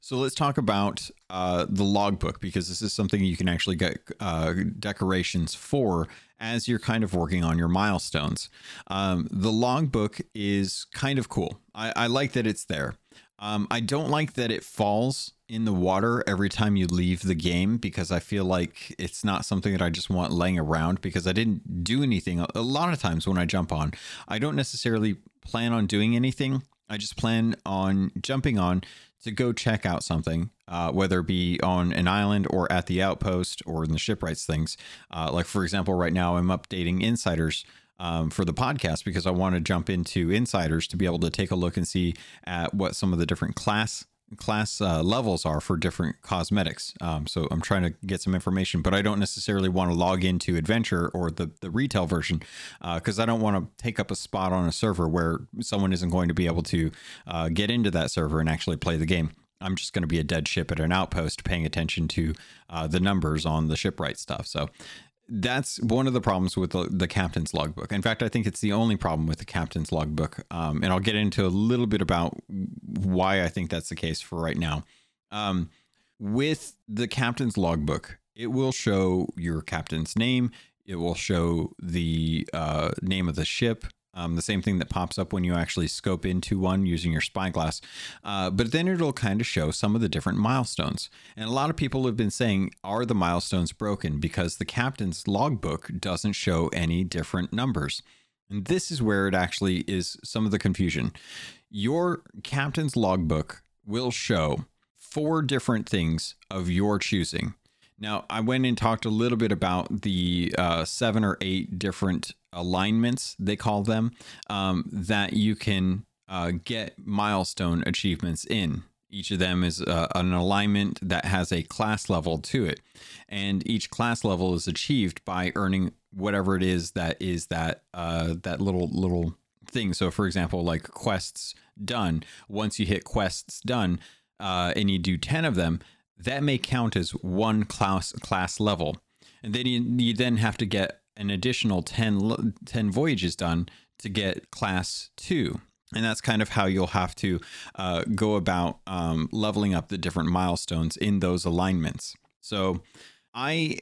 So let's talk about uh, the logbook, because this is something you can actually get uh, decorations for as you're kind of working on your milestones. Um, the logbook is kind of cool. I, I like that it's there. Um, I don't like that it falls in the water every time you leave the game, because I feel like it's not something that I just want laying around, because I didn't do anything. A lot of times when I jump on, I don't necessarily plan on doing anything. I just plan on jumping on to go check out something, uh, whether it be on an island or at the outpost or in the shipwrights things. Uh, like, for example, right now I'm updating Insiders Um, for the podcast, because I want to jump into Insiders to be able to take a look and see at what some of the different class class uh, levels are for different cosmetics. Um, so I'm trying to get some information, but I don't necessarily want to log into Adventure or the, the retail version, because uh, I don't want to take up a spot on a server where someone isn't going to be able to uh, get into that server and actually play the game. I'm just going to be a dead ship at an outpost paying attention to uh, the numbers on the shipwright stuff. So that's one of the problems with the, the captain's logbook. In fact, I think it's the only problem with the captain's logbook. Um, and I'll get into a little bit about why I think that's the case for right now. Um, with the captain's logbook, it will show your captain's name. It will show the uh, name of the ship. Um, the same thing that pops up when you actually scope into one using your spyglass. Uh, but then it'll kind of show some of the different milestones. And a lot of people have been saying, are the milestones broken? Because the captain's logbook doesn't show any different numbers. And this is where it actually is some of the confusion. Your captain's logbook will show four different things of your choosing. Now, I went and talked a little bit about the uh, seven or eight different alignments, they call them, um, that you can uh, get milestone achievements in. Each of them is uh, an alignment that has a class level to it. And each class level is achieved by earning whatever it is that is that uh, that little little thing. So, for example, like quests done. Once you hit quests done uh, and you do ten of them, that may count as one class class level. And then you, you then have to get an additional ten, ten voyages done to get class two. And that's kind of how you'll have to uh, go about um, leveling up the different milestones in those alignments. So I,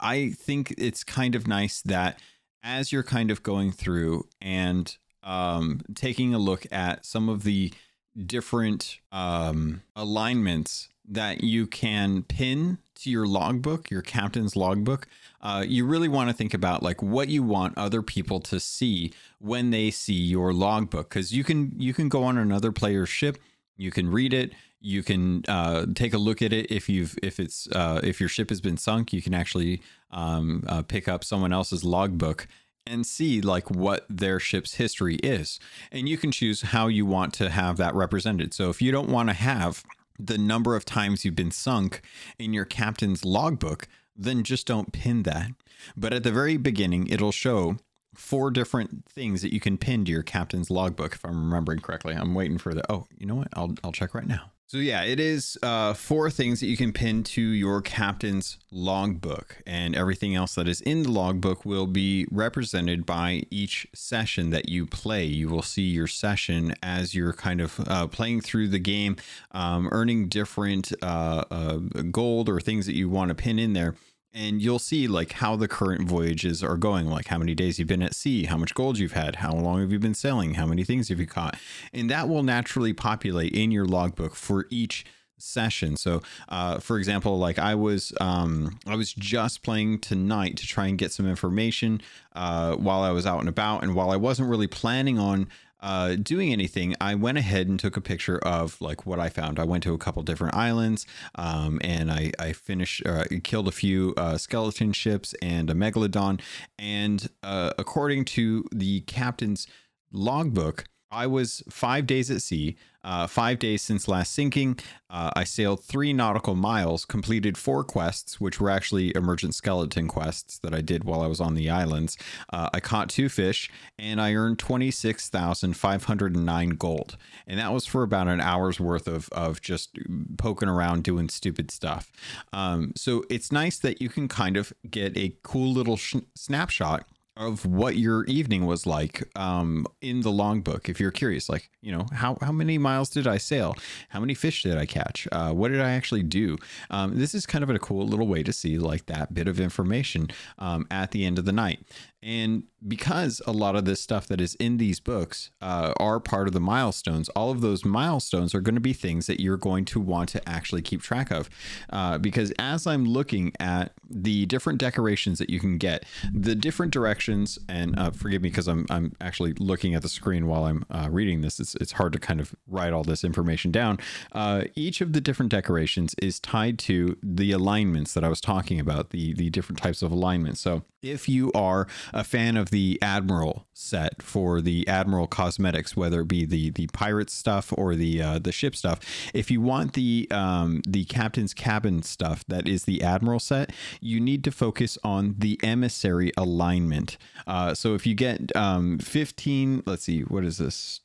I think it's kind of nice that as you're kind of going through and um, taking a look at some of the different um, alignments that you can pin to your logbook, your captain's logbook, uh, you really want to think about like what you want other people to see when they see your logbook, because you can you can go on another player's ship, you can read it, you can uh, take a look at it. If you've if it's uh, if your ship has been sunk, you can actually um, uh, pick up someone else's logbook and see like what their ship's history is, and you can choose how you want to have that represented. So if you don't want to have the number of times you've been sunk in your captain's logbook, then just don't pin that. But at the very beginning, it'll show four different things that you can pin to your captain's logbook, if I'm remembering correctly. I'm waiting for the, oh, you know what? I'll I'll check right now. So yeah, it is uh, four things that you can pin to your captain's logbook, and everything else that is in the logbook will be represented by each session that you play. You will see your session as you're kind of uh, playing through the game, um, earning different uh, uh, gold or things that you want to pin in there. And you'll see like how the current voyages are going, like how many days you've been at sea, how much gold you've had, how long have you been sailing, how many things have you caught. And that will naturally populate in your logbook for each session. So, uh, for example, like I was um, I was just playing tonight to try and get some information uh, while I was out and about. And while I wasn't really planning on uh, doing anything, I went ahead and took a picture of like what I found. I went to a couple different islands, um, and I, I finished, uh, killed a few, uh, skeleton ships and a megalodon. And, uh, according to the captain's logbook, I was five days at sea, uh, five days since last sinking. Uh, I sailed three nautical miles, completed four quests, which were actually emergent skeleton quests that I did while I was on the islands. Uh, I caught two fish, and I earned twenty-six thousand five hundred nine gold. And that was for about an hour's worth of, of just poking around doing stupid stuff. Um, so it's nice that you can kind of get a cool little sh- snapshot of what your evening was like um, in the logbook. If you're curious, like, you know, how, how many miles did I sail? How many fish did I catch? Uh, what did I actually do? Um, this is kind of a cool little way to see like that bit of information um, at the end of the night. And because a lot of this stuff that is in these books uh, are part of the milestones, all of those milestones are going to be things that you're going to want to actually keep track of. Uh, because as I'm looking at the different decorations that you can get, the different directions, and uh, forgive me because I'm I'm actually looking at the screen while I'm uh, reading this. It's it's hard to kind of write all this information down. Uh, each of the different decorations is tied to the alignments that I was talking about, the the different types of alignments. So if you are a fan of the Admiral set for the Admiral cosmetics, whether it be the the pirate stuff or the uh, the ship stuff, if you want the um, the Captain's Cabin stuff that is the Admiral set, you need to focus on the Emissary alignment. Uh, so if you get um, fifteen, let's see, what is this?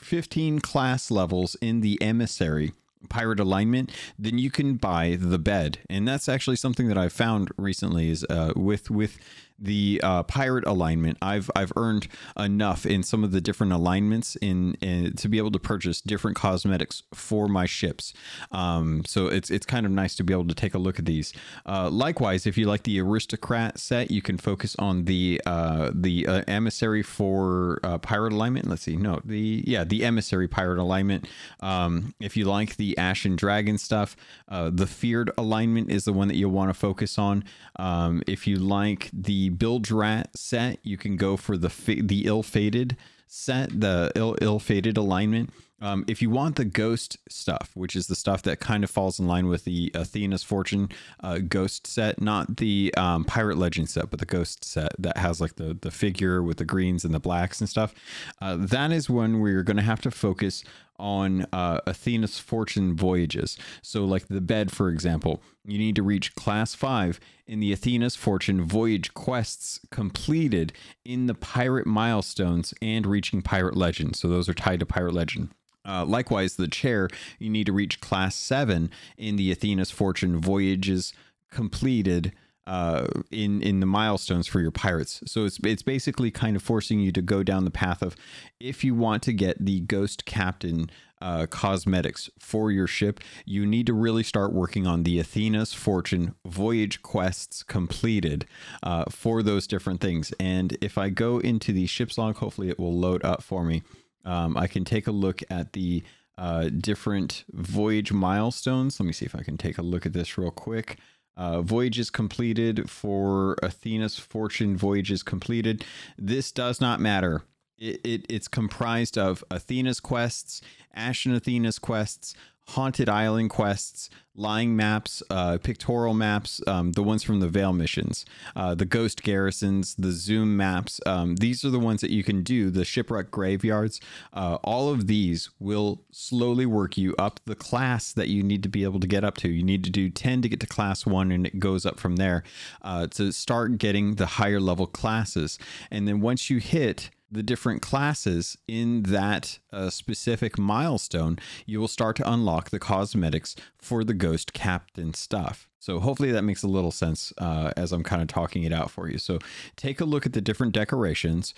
fifteen class levels in the Emissary pirate alignment, then you can buy the bed. And that's actually something that I found recently is uh, with with the uh, pirate alignment. I've I've earned enough in some of the different alignments in, in to be able to purchase different cosmetics for my ships. Um, so it's it's kind of nice to be able to take a look at these. Uh, likewise, if you like the Aristocrat set, you can focus on the uh, the uh, Emissary for uh, pirate alignment. Let's see, no, the yeah the Emissary pirate alignment. Um, if you like the Ash and Dragon stuff, uh, the Feared alignment is the one that you'll want to focus on. Um, if you like the Bilge Rat set, you can go for the fa- the ill-fated set, the ill ill-fated alignment. Um, if you want the ghost stuff, which is the stuff that kind of falls in line with the Athena's Fortune uh, ghost set, not the um, Pirate Legend set, but the ghost set that has like the, the figure with the greens and the blacks and stuff, uh, that is one where you're going to have to focus on uh, Athena's Fortune voyages. So like the bed, for example, you need to reach class five in the Athena's Fortune voyage quests completed in the pirate milestones and reaching Pirate Legend. So those are tied to Pirate Legend. Uh, likewise, the chair, you need to reach class seven in the Athena's Fortune voyages completed uh, in, in the milestones for your pirates. So it's it's basically kind of forcing you to go down the path of, if you want to get the Ghost Captain uh, cosmetics for your ship, you need to really start working on the Athena's Fortune voyage quests completed uh, for those different things. And if I go into the ship's log, hopefully it will load up for me. Um, I can take a look at the uh, different voyage milestones. Let me see if I can take a look at this real quick. Uh, voyages completed for Athena's Fortune voyages completed. This does not matter. It, it it's comprised of Athena's quests, Ashen Athena's quests, Haunted Island quests, lying maps, uh, pictorial maps, um, the ones from the Veil missions, uh, the ghost garrisons, the zoom maps. Um, these are the ones that you can do. The shipwreck graveyards, uh, all of these will slowly work you up the class that you need to be able to get up to. You need to do ten to get to class one, and it goes up from there uh, to start getting the higher level classes. And then once you hit the different classes in that uh, specific milestone, you will start to unlock the cosmetics for the Ghost Captain stuff. So hopefully that makes a little sense uh, as I'm kind of talking it out for you. So take a look at the different decorations,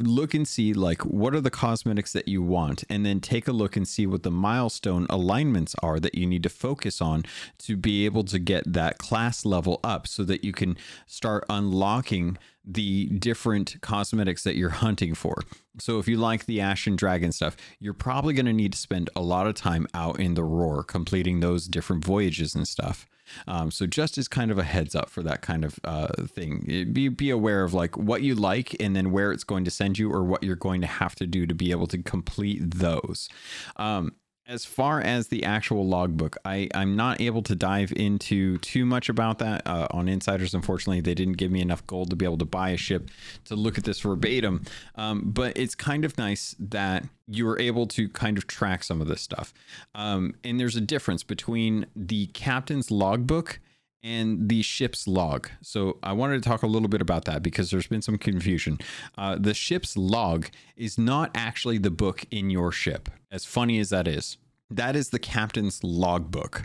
look and see like what are the cosmetics that you want, and then take a look and see what the milestone alignments are that you need to focus on to be able to get that class level up so that you can start unlocking the different cosmetics that you're hunting for. So if you like the Ashen Dragon stuff, you're probably going to need to spend a lot of time out in the Roar completing those different voyages and stuff. Um, so just as kind of a heads up for that kind of uh, thing, it, be be aware of like what you like and then where it's going to send you or what you're going to have to do to be able to complete those. Um, As far as the actual logbook, I, I'm not able to dive into too much about that uh, on Insiders. Unfortunately, they didn't give me enough gold to be able to buy a ship to look at this verbatim. Um, but it's kind of nice that you were able to kind of track some of this stuff. Um, and there's a difference between the captain's logbook and the ship's log. So I wanted to talk a little bit about that because there's been some confusion. Uh, the ship's log is not actually the book in your ship. As funny as that is, that is the captain's logbook.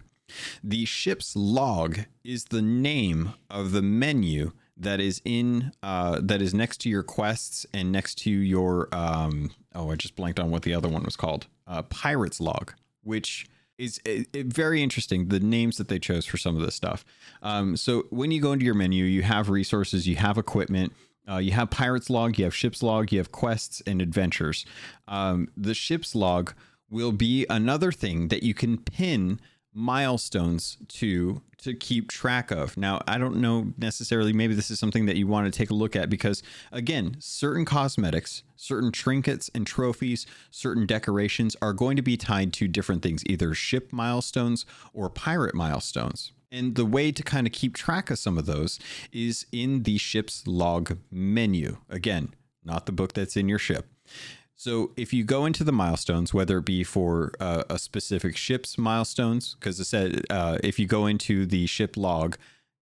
The ship's log is the name of the menu that is in uh, that is next to your quests and next to your um, oh, I just blanked on what the other one was called. Uh, Pirate's log, which is it, it, very interesting, the names that they chose for some of this stuff. Um, so when you go into your menu, you have resources, you have equipment, uh, you have Pirate's log, you have Ship's log, you have quests and adventures. Um, the Ship's log will be another thing that you can pin milestones to to keep track of. Now, I don't know necessarily, maybe this is something that you want to take a look at because, again, certain cosmetics, certain trinkets and trophies, certain decorations are going to be tied to different things, either ship milestones or pirate milestones. And the way to kind of keep track of some of those is in the ship's log menu. Again, not the book that's in your ship. So if you go into the milestones, whether it be for uh, a specific ship's milestones, because I said uh, if you go into the ship log,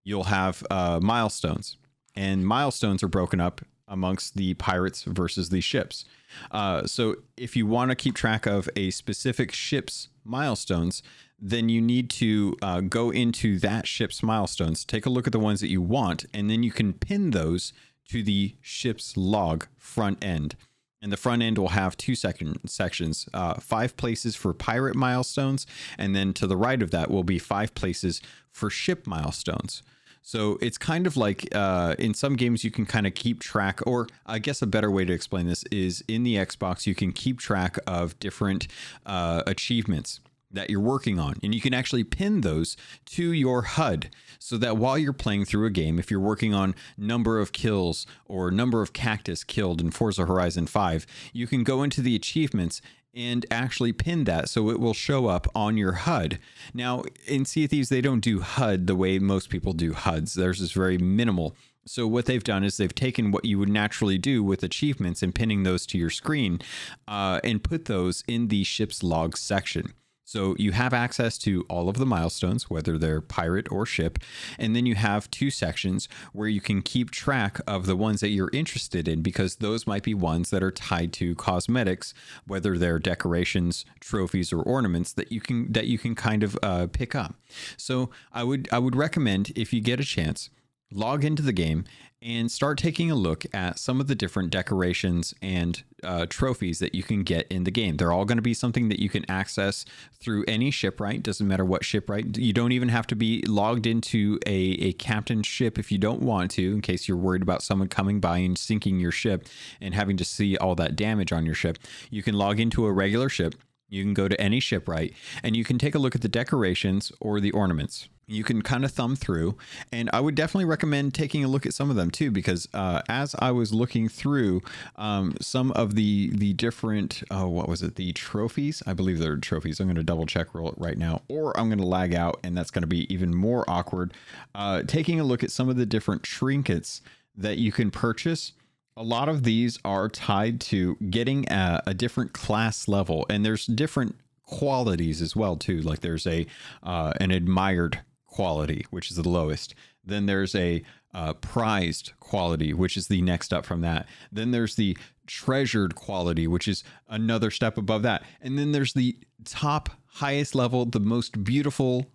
you'll have uh, milestones, and milestones are broken up amongst the pirates versus the ships. Uh, so if you want to keep track of a specific ship's milestones, then you need to uh, go into that ship's milestones, take a look at the ones that you want, and then you can pin those to the ship's log front end. And the front end will have two second sections, uh, five places for pirate milestones. And then to the right of that will be five places for ship milestones. So it's kind of like uh, in some games you can kind of keep track, or I guess a better way to explain this is in the Xbox, you can keep track of different uh, achievements. that you're working on, and you can actually pin those to your H U D so that while you're playing through a game, if you're working on number of kills or number of cactus killed in Forza Horizon five, you can go into the achievements and actually pin that so it will show up on your H U D. Now, in Sea of Thieves, they don't do H U D the way most people do H U Ds. Theirs is very minimal. So what they've done is they've taken what you would naturally do with achievements and pinning those to your screen uh, and put those in the ship's log section. So you have access to all of the milestones, whether they're pirate or ship, and then you have two sections where you can keep track of the ones that you're interested in, because those might be ones that are tied to cosmetics, whether they're decorations, trophies, or ornaments that you can that you can kind of uh, pick up. So I would I would recommend, if you get a chance, log into the game and start taking a look at some of the different decorations and uh, trophies that you can get in the game. They're all going to be something that you can access through any shipwright. Doesn't matter what shipwright. You don't even have to be logged into a, a captain's ship if you don't want to, in case you're worried about someone coming by and sinking your ship and having to see all that damage on your ship. You can log into a regular ship. You can go to any shipwright and you can take a look at the decorations or the ornaments. You can kind of thumb through, and I would definitely recommend taking a look at some of them too, because uh, as I was looking through um, some of the the different, oh, what was it? The trophies. I believe they're trophies. I'm going to double check right now, or I'm going to lag out, and that's going to be even more awkward. Uh, taking a look at some of the different trinkets that you can purchase. A lot of these are tied to getting a, a different class level, and there's different qualities as well too. Like there's a uh, an admired quality, which is the lowest. Then there's a uh, prized quality, which is the next up from that. Then there's the treasured quality, which is another step above that. And then there's the top highest level, the most beautiful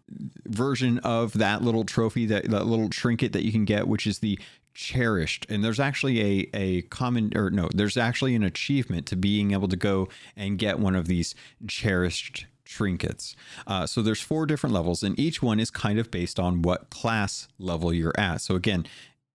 version of that little trophy, that, that little trinket that you can get, which is the cherished. And there's actually a a common or no, there's actually an achievement to being able to go and get one of these cherished trinkets. Uh, so there's four different levels, and each one is kind of based on what class level you're at. So again,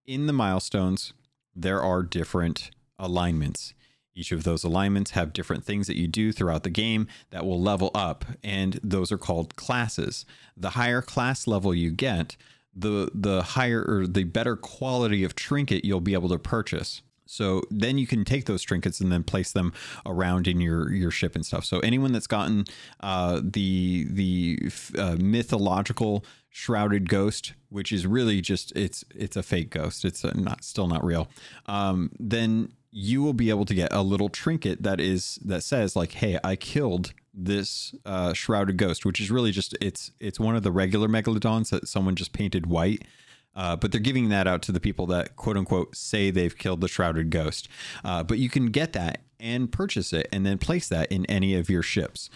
in the milestones, there are different alignments. Each of those alignments have different things that you do throughout the game that will level up, and those are called classes. The higher class level you get, the the higher or the better quality of trinket you'll be able to purchase. So then you can take those trinkets and then place them around in your, your ship and stuff. So anyone that's gotten uh, the the uh, mythological Shrouded Ghost, which is really just it's it's a fake ghost, it's not still not real, um, then you will be able to get a little trinket that is that says like, hey, I killed this uh, Shrouded Ghost, which is really just it's it's one of the regular megalodons that someone just painted white. Uh, but they're giving that out to the people that, quote unquote, say they've killed the Shrouded Ghost. Uh, but you can get that and purchase it and then place that in any of your ships.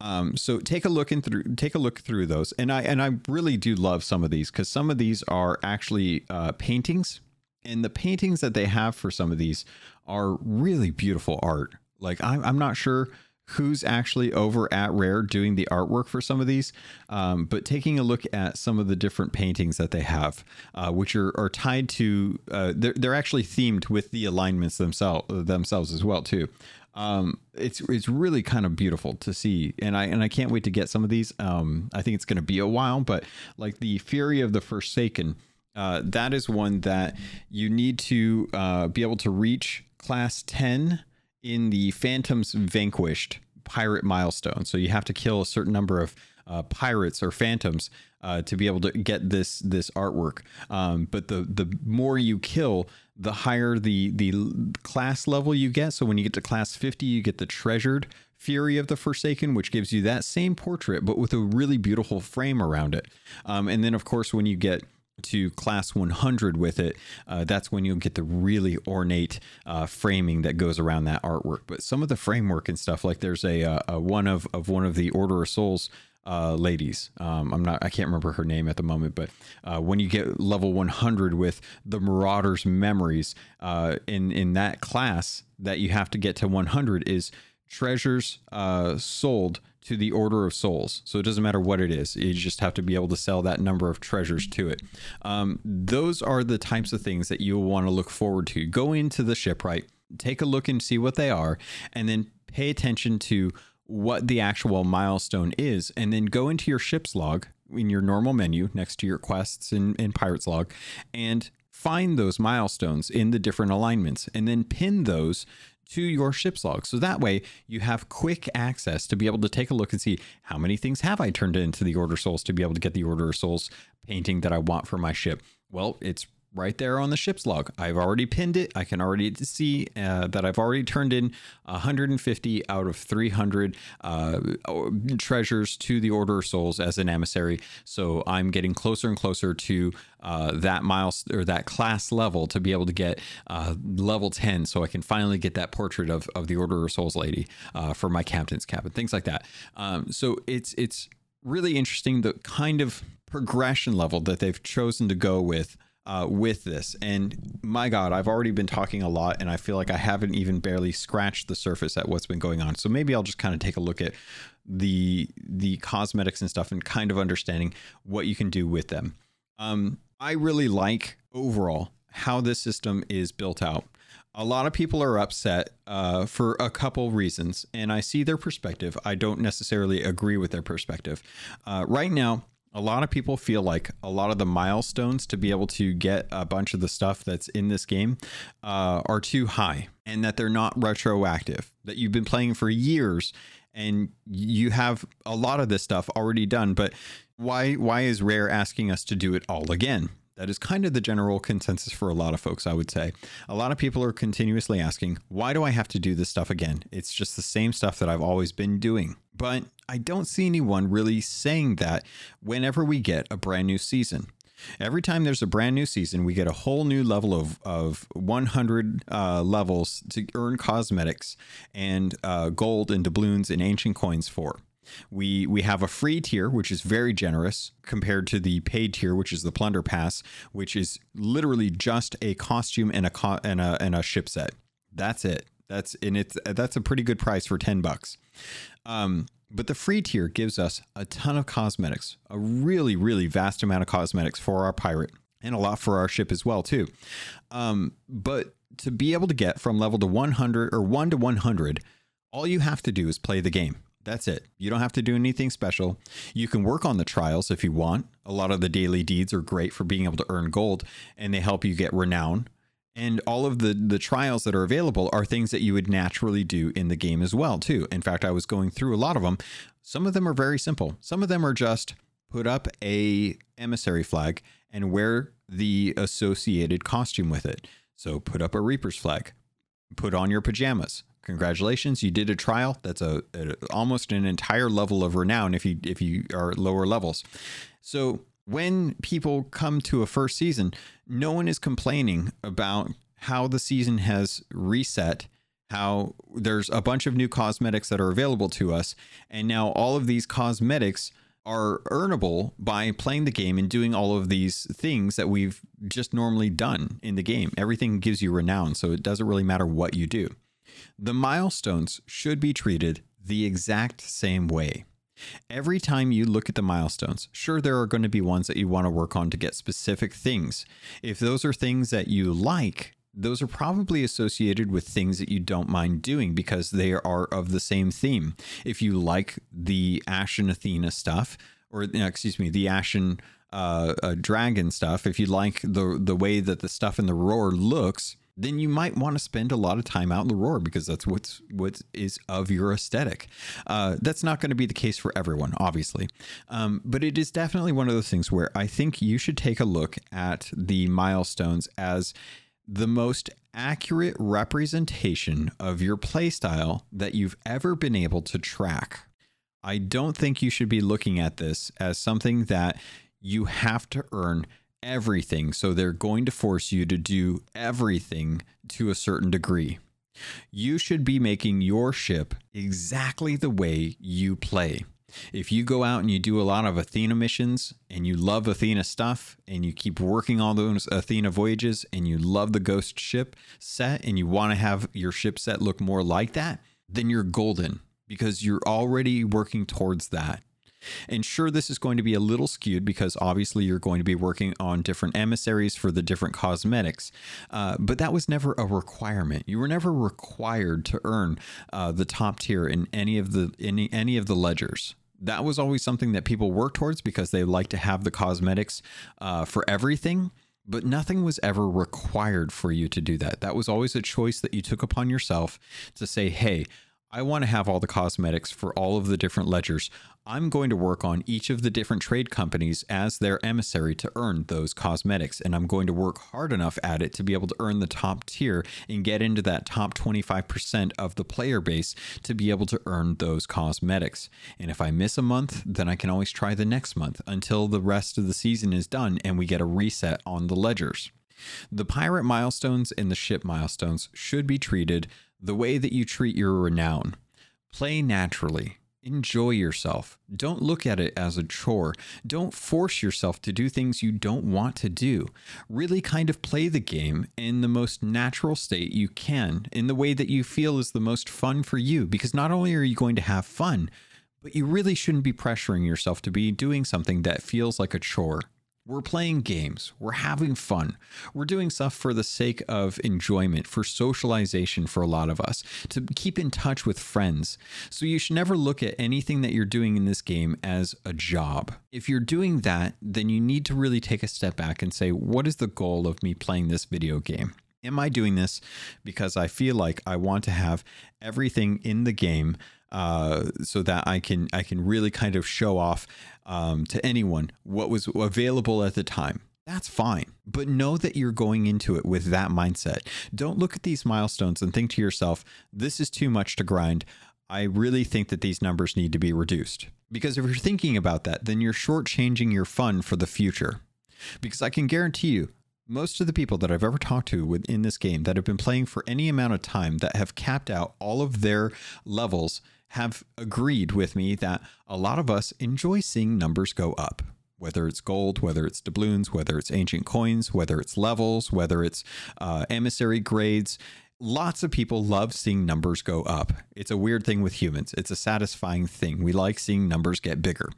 Um, so take a look in through, take a look through those. And I and I really do love some of these, because some of these are actually uh, paintings, and the paintings that they have for some of these are really beautiful art. Like I'm, I'm not sure who's actually over at Rare doing the artwork for some of these, um, but taking a look at some of the different paintings that they have, uh, which are, are tied to, uh, they're, they're actually themed with the alignments themselves themselves as well too. Um, it's it's really kind of beautiful to see, and I and I can't wait to get some of these. Um, I think it's going to be a while, but like the Fury of the Forsaken, uh, that is one that you need to uh, be able to reach class ten in the Phantoms Vanquished pirate milestone. So you have to kill a certain number of uh, pirates or phantoms uh, to be able to get this this artwork. Um, but the the more you kill, the higher the the class level you get. So when you get to class fifty, you get the Treasured Fury of the Forsaken, which gives you that same portrait, but with a really beautiful frame around it. Um, and then, of course, when you get to class one hundred with it, uh, that's when you'll get the really ornate uh, framing that goes around that artwork. But some of the framework and stuff, like there's a, a, a one of, of one of the Order of Souls uh, ladies. Um, I'm not, I can't remember her name at the moment, but uh, when you get level one hundred with the Marauder's Memories, uh, in, in that class that you have to get to one hundred is treasures uh, sold to the Order of Souls. So it doesn't matter what it is. You just have to be able to sell that number of treasures to it. Um, those are the types of things that you'll want to look forward to. Go into the shipwright, take a look and see what they are, and then pay attention to what the actual milestone is, and then go into your ship's log in your normal menu next to your quests and, and pirate's log, and find those milestones in the different alignments and then pin those to your ship's log. So that way you have quick access to be able to take a look and see how many things have I turned into the Order of Souls to be able to get the Order of Souls painting that I want for my ship. Well, it's right there on the ship's log. I've already pinned it. I can already see uh, that I've already turned in one hundred fifty out of three hundred uh, treasures to the Order of Souls as an emissary. So I'm getting closer and closer to uh, that miles or that class level to be able to get uh, level ten. So I can finally get that portrait of, of the Order of Souls lady uh, for my captain's cabin, things like that. Um, so it's, it's really interesting, the kind of progression level that they've chosen to go with Uh, with this. And my God, I've already been talking a lot, and I feel like I haven't even barely scratched the surface at what's been going on. So maybe I'll just kind of take a look at the the cosmetics and stuff and kind of understanding what you can do with them. Um, I really like overall how this system is built out. A lot of people are upset uh, for a couple reasons, and I see their perspective. I don't necessarily agree with their perspective. Uh, right now, a lot of people feel like a lot of the milestones to be able to get a bunch of the stuff that's in this game uh, are too high, and that they're not retroactive, that you've been playing for years and you have a lot of this stuff already done. But why, why is Rare asking us to do it all again? That is kind of the general consensus for a lot of folks, I would say. A lot of people are continuously asking, why do I have to do this stuff again? It's just the same stuff that I've always been doing. But I don't see anyone really saying that whenever we get a brand new season. Every time there's a brand new season, we get a whole new level of, of one hundred uh, levels to earn cosmetics and uh, gold and doubloons and ancient coins for. We we have a free tier, which is very generous compared to the paid tier, which is the Plunder Pass, which is literally just a costume and a co- and a and a ship set. That's it. That's and it's that's a pretty good price for ten bucks. Um, but the free tier gives us a ton of cosmetics, a really really vast amount of cosmetics for our pirate, and a lot for our ship as well too. Um, but to be able to get from level to one hundred or one to one hundred, all you have to do is play the game. That's it. You don't have to do anything special. You can work on the trials if you want. A lot of the daily deeds are great for being able to earn gold, and they help you get renown. And all of the, the trials that are available are things that you would naturally do in the game as well, too. In fact, I was going through a lot of them. Some of them are very simple. Some of them are just put up a emissary flag and wear the associated costume with it. So put up a Reaper's flag. Put on your pajamas. Congratulations, you did a trial. That's a, a almost an entire level of renown if you if you are at lower levels. So when people come to a first season, no one is complaining about how the season has reset, how there's a bunch of new cosmetics that are available to us, and now all of these cosmetics are earnable by playing the game and doing all of these things that we've just normally done in the game. Everything gives you renown, so it doesn't really matter what you do. The milestones should be treated the exact same way. Every time you look at the milestones, sure, there are going to be ones that you want to work on to get specific things. If those are things that you like, those are probably associated with things that you don't mind doing because they are of the same theme. If you like the Ashen Athena stuff, or you know, excuse me, the Ashen uh, uh, Dragon stuff, if you like the the way that the stuff in the Roar looks, then you might want to spend a lot of time out in the Roar because that's what's what is of your aesthetic. Uh, that's not going to be the case for everyone, obviously. Um, but it is definitely one of those things where I think you should take a look at the milestones as the most accurate representation of your playstyle that you've ever been able to track. I don't think you should be looking at this as something that you have to earn everything, so they're going to force you to do everything to a certain degree. You should be making your ship exactly the way you play. If you go out and you do a lot of Athena missions and you love Athena stuff and you keep working on those Athena voyages and you love the ghost ship set and you want to have your ship set look more like that, then you're golden because you're already working towards that. And sure, this is going to be a little skewed because obviously you're going to be working on different emissaries for the different cosmetics, uh, but that was never a requirement. You were never required to earn uh, the top tier in any of the any any of the ledgers. That was always something that people worked towards because they like to have the cosmetics uh, for everything. But nothing was ever required for you to do that. That was always a choice that you took upon yourself to say, hey, I want to have all the cosmetics for all of the different ledgers. I'm going to work on each of the different trade companies as their emissary to earn those cosmetics. And I'm going to work hard enough at it to be able to earn the top tier and get into that top twenty-five percent of the player base to be able to earn those cosmetics. And if I miss a month, then I can always try the next month until the rest of the season is done and we get a reset on the ledgers. The pirate milestones and the ship milestones should be treated the way that you treat your renown. Play naturally. Enjoy yourself. Don't look at it as a chore. Don't force yourself to do things you don't want to do. Really kind of play the game in the most natural state you can, in the way that you feel is the most fun for you, because not only are you going to have fun, but you really shouldn't be pressuring yourself to be doing something that feels like a chore. We're playing games. We're having fun. We're doing stuff for the sake of enjoyment, for socialization for a lot of us, to keep in touch with friends. So you should never look at anything that you're doing in this game as a job. If you're doing that, then you need to really take a step back and say, what is the goal of me playing this video game? Am I doing this because I feel like I want to have everything in the game Uh, so that I can I can really kind of show off um, to anyone what was available at the time? That's fine. But know that you're going into it with that mindset. Don't look at these milestones and think to yourself, this is too much to grind. I really think that these numbers need to be reduced. Because if you're thinking about that, then you're shortchanging your fun for the future. Because I can guarantee you, most of the people that I've ever talked to within this game that have been playing for any amount of time that have capped out all of their levels have agreed with me that a lot of us enjoy seeing numbers go up, whether it's gold, whether it's doubloons, whether it's ancient coins, whether it's levels, whether it's uh, emissary grades. Lots of people love seeing numbers go up. It's a weird thing with humans. It's a satisfying thing. We like seeing numbers get bigger.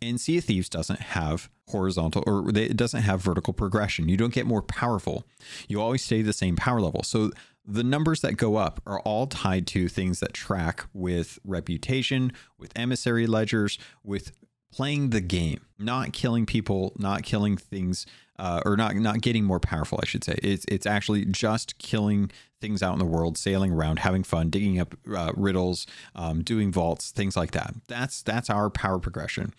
And Sea of Thieves doesn't have horizontal, or it doesn't have vertical progression. You don't get more powerful. You always stay the same power level. So the numbers that go up are all tied to things that track with reputation, with emissary ledgers, with playing the game, not killing people, not killing things, uh, or not not getting more powerful, I should say. It's it's actually just killing things out in the world, sailing around, having fun, digging up uh, riddles, um, doing vaults, things like that. That's that's our power progression.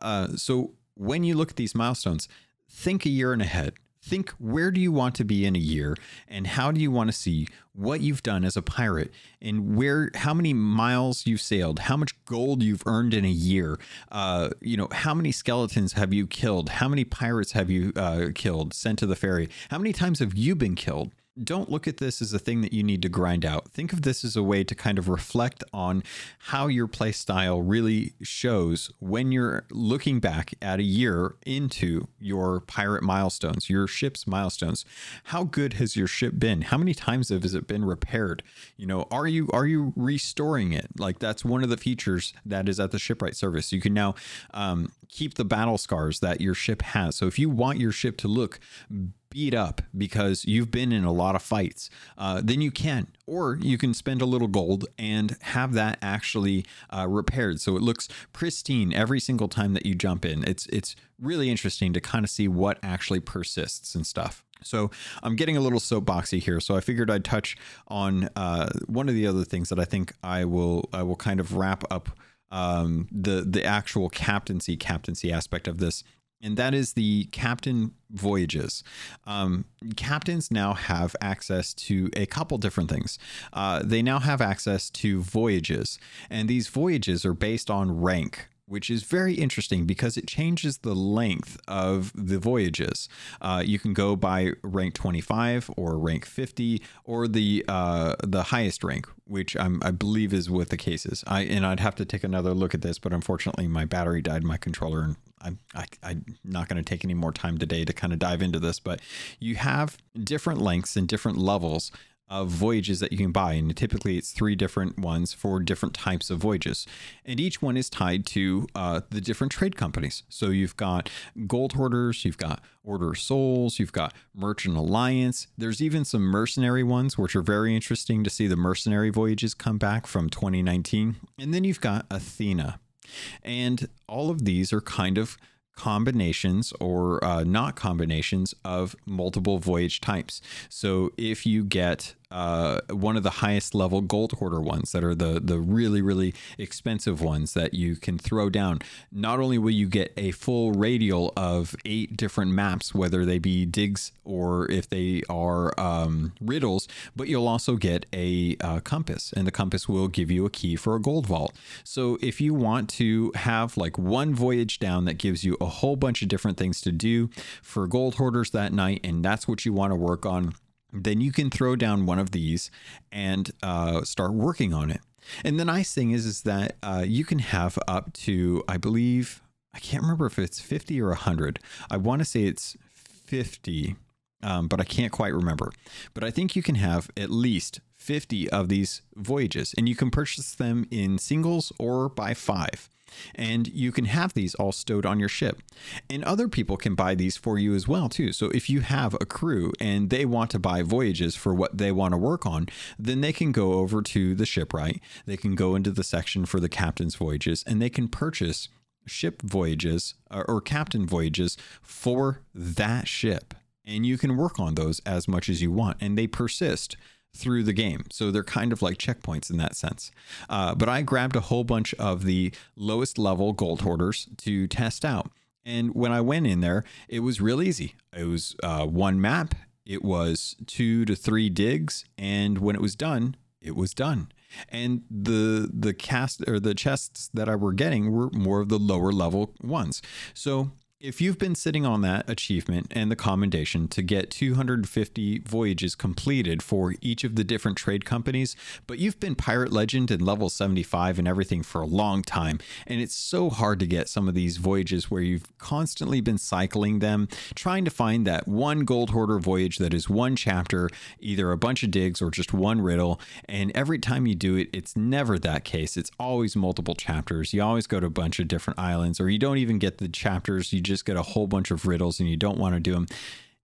Uh, so when you look at these milestones, think a year and ahead. Think, where do you want to be in a year, and how do you want to see what you've done as a pirate, and where, how many miles you've sailed, how much gold you've earned in a year, uh, you know, how many skeletons have you killed, how many pirates have you uh, killed, sent to the ferry, how many times have you been killed? Don't look at this as a thing that you need to grind out. Think of this as a way to kind of reflect on how your play style really shows when you're looking back at a year into your pirate milestones, your ship's milestones. How good has your ship been? How many times has it been repaired? You know, are you are you restoring it? Like, that's one of the features that is at the shipwright service. You can now um, keep the battle scars that your ship has. So if you want your ship to look beat up because you've been in a lot of fights, uh, then you can. Or you can spend a little gold and have that actually uh, repaired, so it looks pristine every single time that you jump in. It's it's really interesting to kind of see what actually persists and stuff. So I'm getting a little soapboxy here, so I figured I'd touch on uh, one of the other things that I think I will I will kind of wrap up um, the the actual captaincy captaincy aspect of this. And that is the captain voyages. Um, captains now have access to a couple different things. Uh, they now have access to voyages. And these voyages are based on rank, which is very interesting because it changes the length of the voyages. Uh, you can go by rank twenty-five or rank fifty or the uh, the highest rank, which I'm, I believe is what the case is. I, and I'd have to take another look at this, but unfortunately my battery died in my controller, and I'm, I, I'm not going to take any more time today to kind of dive into this. But you have different lengths and different levels of voyages that you can buy, and typically it's three different ones for different types of voyages, and each one is tied to uh the different trade companies. So you've got Gold Hoarders, you've got Order of Souls, you've got Merchant Alliance. There's even some mercenary ones, which are very interesting to see the mercenary voyages come back from twenty nineteen. And then you've got Athena, and all of these are kind of combinations or uh, not combinations of multiple voyage types. So if you get uh, one of the highest level Gold Hoarder ones that are the the really, really expensive ones that you can throw down, not only will you get a full radial of eight different maps, whether they be digs or if they are um, riddles, but you'll also get a uh, compass, and the compass will give you a key for a gold vault. So if you want to have like one voyage down that gives you a whole bunch of different things to do for Gold Hoarders that night, and that's what you want to work on, then you can throw down one of these and uh, start working on it. And the nice thing is, is that uh, you can have up to, I believe, I can't remember if it's fifty or one hundred. I want to say it's fifty, um, but I can't quite remember. But I think you can have at least fifty of these voyages, and you can purchase them in singles or by five. And you can have these all stowed on your ship, and other people can buy these for you as well too. So if you have a crew and they want to buy voyages for what they want to work on, then they can go over to the shipwright, they can go into the section for the captain's voyages, and they can purchase ship voyages or captain voyages for that ship, and you can work on those as much as you want, and they persist through the game. So they're kind of like checkpoints in that sense. Uh, but I grabbed a whole bunch of the lowest level Gold Hoarders to test out. And when I went in there, it was real easy. It was uh, one map. It was two to three digs. And when it was done, it was done. And the the cast or the chests that I were getting were more of the lower level ones. So if you've been sitting on that achievement and the commendation to get two hundred fifty voyages completed for each of the different trade companies, but you've been Pirate Legend and level seventy-five and everything for a long time, and it's so hard to get some of these voyages where you've constantly been cycling them, trying to find that one Gold Hoarder voyage that is one chapter, either a bunch of digs or just one riddle, and every time you do it, it's never that case. It's always multiple chapters. You always go to a bunch of different islands, or you don't even get the chapters. You just get a whole bunch of riddles and you don't want to do them.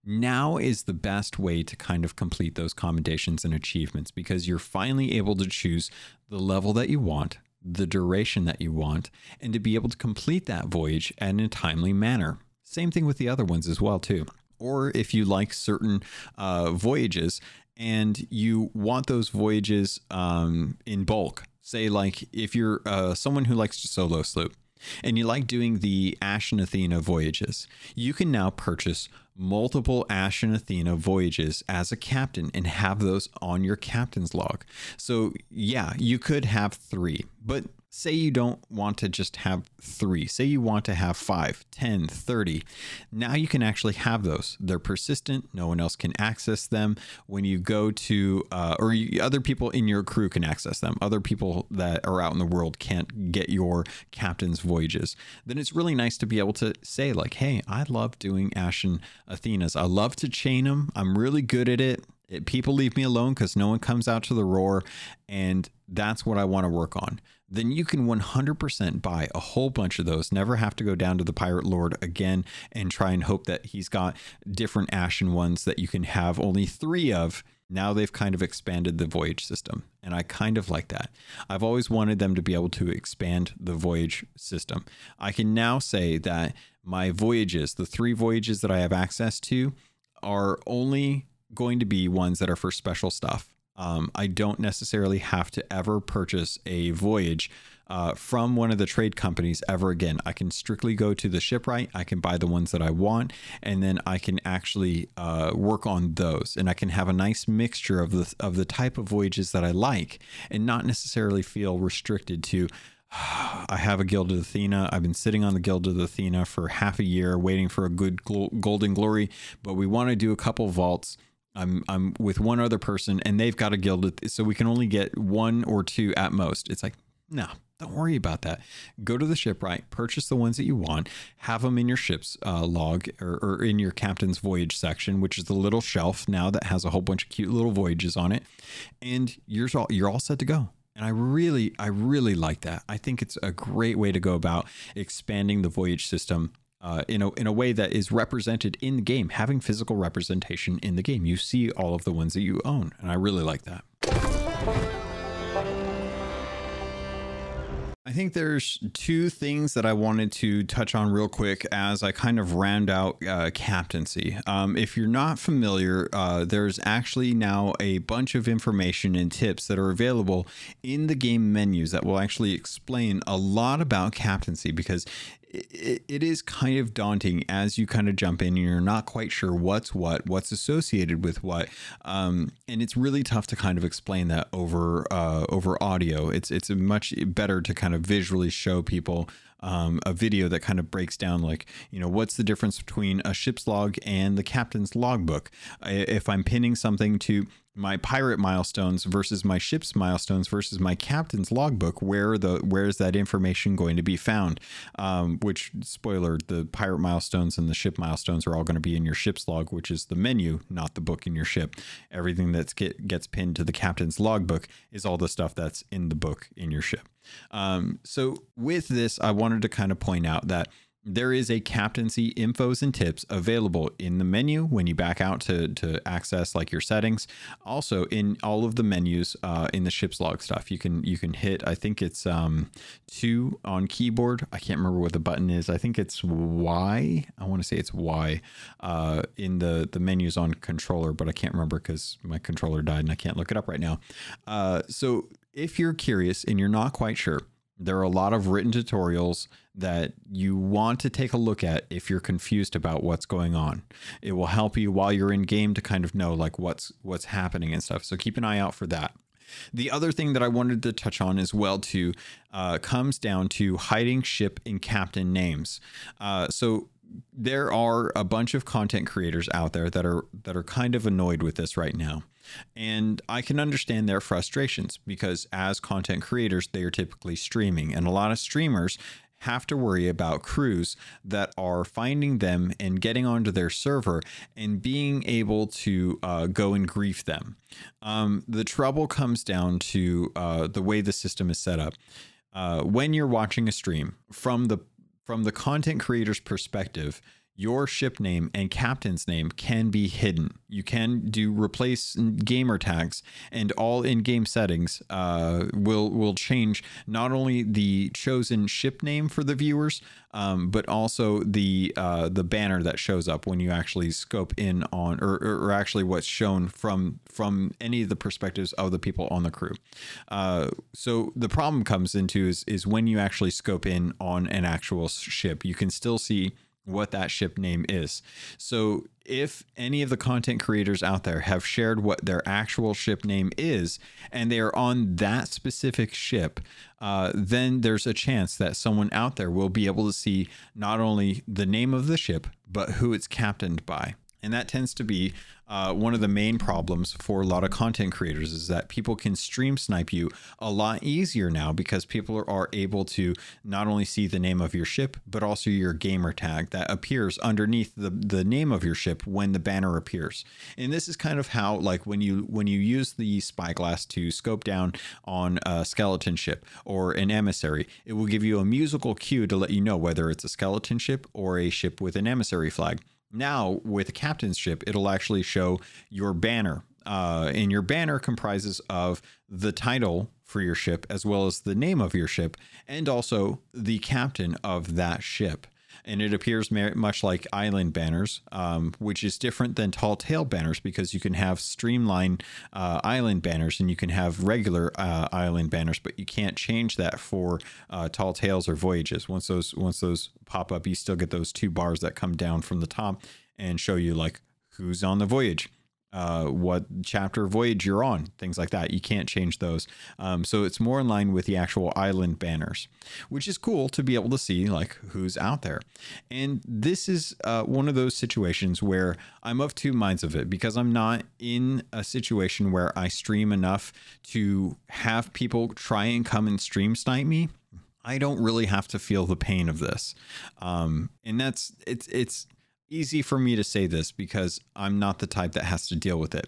Now is the best way to kind of complete those commendations and achievements, because you're finally able to choose the level that you want, the duration that you want, and to be able to complete that voyage in a timely manner. Same thing with the other ones as well too. Or if you like certain uh, voyages and you want those voyages um, in bulk, say like if you're uh, someone who likes to solo sloop, and you like doing the Ash and Athena voyages, you can now purchase multiple Ash and Athena voyages as a captain and have those on your captain's log. So yeah, you could have three, but say you don't want to just have three. Say you want to have five, ten, thirty. Now you can actually have those. They're persistent. No one else can access them. When you go to, uh, or you, other people in your crew can access them. Other people that are out in the world can't get your captain's voyages. Then it's really nice to be able to say like, hey, I love doing Ash and Athena's. I love to chain them. I'm really good at it. it people leave me alone because no one comes out to the roar. And that's what I want to work on. Then you can one hundred percent buy a whole bunch of those, never have to go down to the Pirate Lord again and try and hope that he's got different Ashen ones that you can have only three of. Now they've kind of expanded the voyage system, and I kind of like that. I've always wanted them to be able to expand the voyage system. I can now say that my voyages, the three voyages that I have access to, are only going to be ones that are for special stuff. Um, I don't necessarily have to ever purchase a voyage uh, from one of the trade companies ever again. I can strictly go to the shipwright. I can buy the ones that I want, and then I can actually uh, work on those. And I can have a nice mixture of the of the type of voyages that I like, and not necessarily feel restricted to. I have a Guild of Athena. I've been sitting on the Guild of Athena for half a year, waiting for a good gl- golden glory. But we want to do a couple vaults. I'm I'm with one other person and they've got a guild, so we can only get one or two at most. It's like, no, Don't worry about that. Go to the shipwright, purchase the ones that you want, have them in your ship's uh, log or, or in your captain's voyage section, which is the little shelf now that has a whole bunch of cute little voyages on it. And you're all, you're all set to go. And I really, I really like that. I think it's a great way to go about expanding the voyage system Uh, in a in a way that is represented in the game, having physical representation in the game. You see all of the ones that you own, and I really like that. I think there's two things that I wanted to touch on real quick as I kind of round out uh, captaincy. Um, if you're not familiar, uh, there's actually now a bunch of information and tips that are available in the game menus that will actually explain a lot about captaincy, because it is kind of daunting as you kind of jump in and you're not quite sure what's what, what's associated with what. Um, and it's really tough to kind of explain that over uh, over audio. It's it's much better to kind of visually show people um, a video that kind of breaks down, like, you know, what's the difference between a ship's log and the captain's logbook. If I'm pinning something to my pirate milestones versus my ship's milestones versus my captain's logbook, where the where is that information going to be found? Um, which, spoiler, the pirate milestones and the ship milestones are all going to be in your ship's log, which is the menu, not the book in your ship. Everything that's get, gets pinned to the captain's logbook is all the stuff that's in the book in your ship. Um, so with this, I wanted to kind of point out that there is a captaincy infos and tips available in the menu when you back out to, to access like your settings. Also in all of the menus uh, in the ship's log stuff, you can you can hit, I think it's um, two on keyboard. I can't remember what the button is. I think it's Y. I want to say it's Y uh, in the, the menus on controller, but I can't remember because my controller died and I can't look it up right now. Uh, so if you're curious and you're not quite sure, there are a lot of written tutorials that you want to take a look at if you're confused about what's going on. It will help you while you're in game to kind of know like what's what's happening and stuff. So keep an eye out for that. The other thing that I wanted to touch on as well too uh, comes down to hiding ship and captain names. Uh, so there are a bunch of content creators out there that are that are kind of annoyed with this right now. And I can understand their frustrations because as content creators, they are typically streaming, and a lot of streamers have to worry about crews that are finding them and getting onto their server and being able to uh, go and grief them. Um, the trouble comes down to uh, the way the system is set up. Uh, when you're watching a stream, from the from the content creator's perspective, your ship name and captain's name can be hidden. You can do replace gamer tags, and all in-game settings uh, will will change not only the chosen ship name for the viewers, um, but also the uh, the banner that shows up when you actually scope in on, or, or actually what's shown from from any of the perspectives of the people on the crew. Uh, so the problem comes into is is when you actually scope in on an actual ship, you can still see what that ship name is. So if any of the content creators out there have shared what their actual ship name is, and they are on that specific ship, uh, then there's a chance that someone out there will be able to see not only the name of the ship, but who it's captained by. And that tends to be uh, one of the main problems for a lot of content creators, is that people can stream snipe you a lot easier now because people are able to not only see the name of your ship, but also your gamer tag that appears underneath the, the name of your ship when the banner appears. And this is kind of how, like, when you when you use the spyglass to scope down on a skeleton ship or an emissary, it will give you a musical cue to let you know whether it's a skeleton ship or a ship with an emissary flag. Now, with a captain's ship, it'll actually show your banner. Uh, and your banner comprises of the title for your ship, as well as the name of your ship, and also the captain of that ship. And it appears much like island banners, um, which is different than tall tale banners, because you can have streamlined uh, island banners and you can have regular uh, island banners, but you can't change that for uh, tall tales or voyages. Once those once those pop up, you still get those two bars that come down from the top and show you like who's on the voyage, uh, what chapter voyage you're on, things like that. You can't change those. Um, so it's more in line with the actual island banners, which is cool to be able to see like who's out there. And this is uh, one of those situations where I'm of two minds of it, because I'm not in a situation where I stream enough to have people try and come and stream snipe me. I don't really have to feel the pain of this. Um, and that's, it's, it's easy for me to say this because I'm not the type that has to deal with it.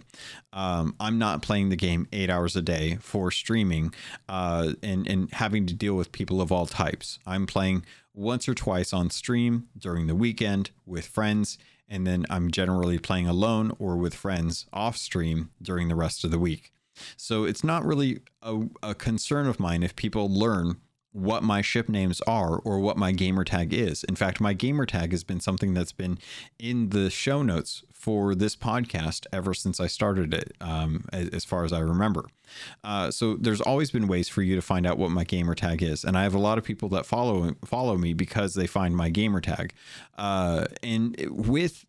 Um, I'm not playing the game eight hours a day for streaming, uh, and, and having to deal with people of all types. I'm playing once or twice on stream during the weekend with friends, and then I'm generally playing alone or with friends off stream during the rest of the week. So it's not really a, a concern of mine if people learn what my ship names are or what my gamer tag is. In fact, my gamer tag has been something that's been in the show notes for this podcast ever since I started it, um, as far as I remember. Uh, so there's always been ways for you to find out what my gamer tag is. And I have a lot of people that follow follow me because they find my gamer tag. Uh, and with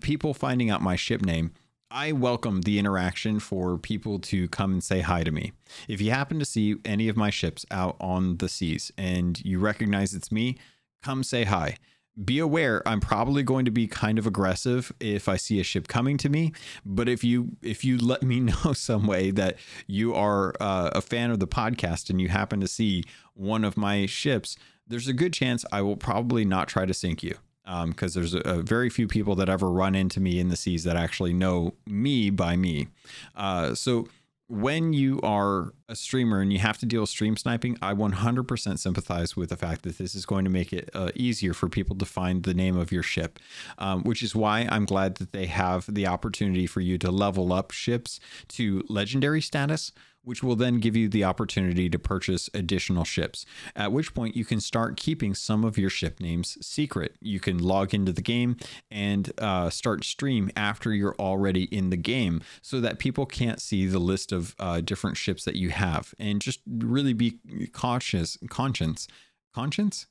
people finding out my ship name, I welcome the interaction for people to come and say hi to me. If you happen to see any of my ships out on the seas and you recognize it's me, come say hi. Be aware, I'm probably going to be kind of aggressive if I see a ship coming to me. But if you if you let me know some way that you are uh, a fan of the podcast and you happen to see one of my ships, there's a good chance I will probably not try to sink you. Because um, there's a, a very few people that ever run into me in the seas that actually know me by me. Uh, so when you are a streamer and you have to deal with stream sniping, I one hundred percent sympathize with the fact that this is going to make it uh, easier for people to find the name of your ship, um, which is why I'm glad that they have the opportunity for you to level up ships to legendary status, which will then give you the opportunity to purchase additional ships, at which point you can start keeping some of your ship names secret. You can log into the game and uh, start stream after you're already in the game so that people can't see the list of uh, different ships that you have. And just really be cautious, conscience, conscience,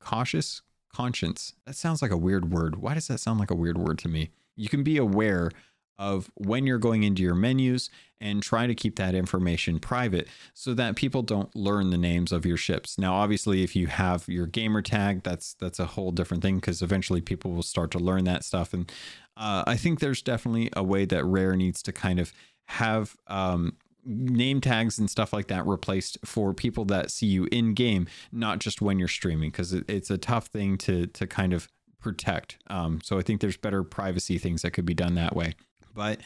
cautious, conscience. That sounds like a weird word. Why does that sound like a weird word to me? You can be aware of when you're going into your menus and try to keep that information private so that people don't learn the names of your ships. Now, obviously, if you have your gamer tag, that's that's a whole different thing because eventually people will start to learn that stuff. And uh, I think there's definitely a way that Rare needs to kind of have um, name tags and stuff like that replaced for people that see you in game, not just when you're streaming, because it, it's a tough thing to to kind of protect. Um, so I think there's better privacy things that could be done that way. But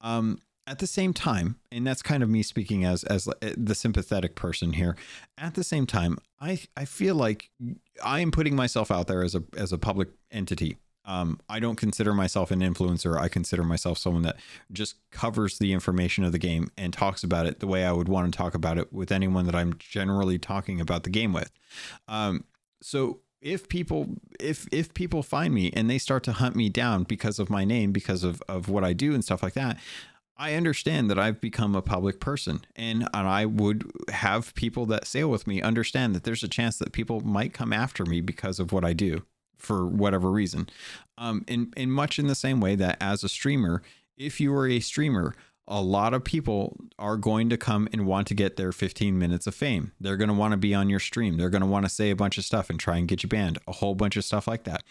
um, at the same time, and that's kind of me speaking as as the sympathetic person here, at the same time, I, I feel like I am putting myself out there as a as a public entity. Um, I don't consider myself an influencer. I consider myself someone that just covers the information of the game and talks about it the way I would want to talk about it with anyone that I'm generally talking about the game with. Um, so If people if if people find me and they start to hunt me down because of my name, because of, of what I do and stuff like that, I understand that I've become a public person. And, and I would have people that sail with me understand that there's a chance that people might come after me because of what I do for whatever reason. Um, and, and much in the same way that as a streamer, if you are a streamer, a lot of people are going to come and want to get their fifteen minutes of fame. They're going to want to be on your stream. They're going to want to say a bunch of stuff and try and get you banned, a whole bunch of stuff like that.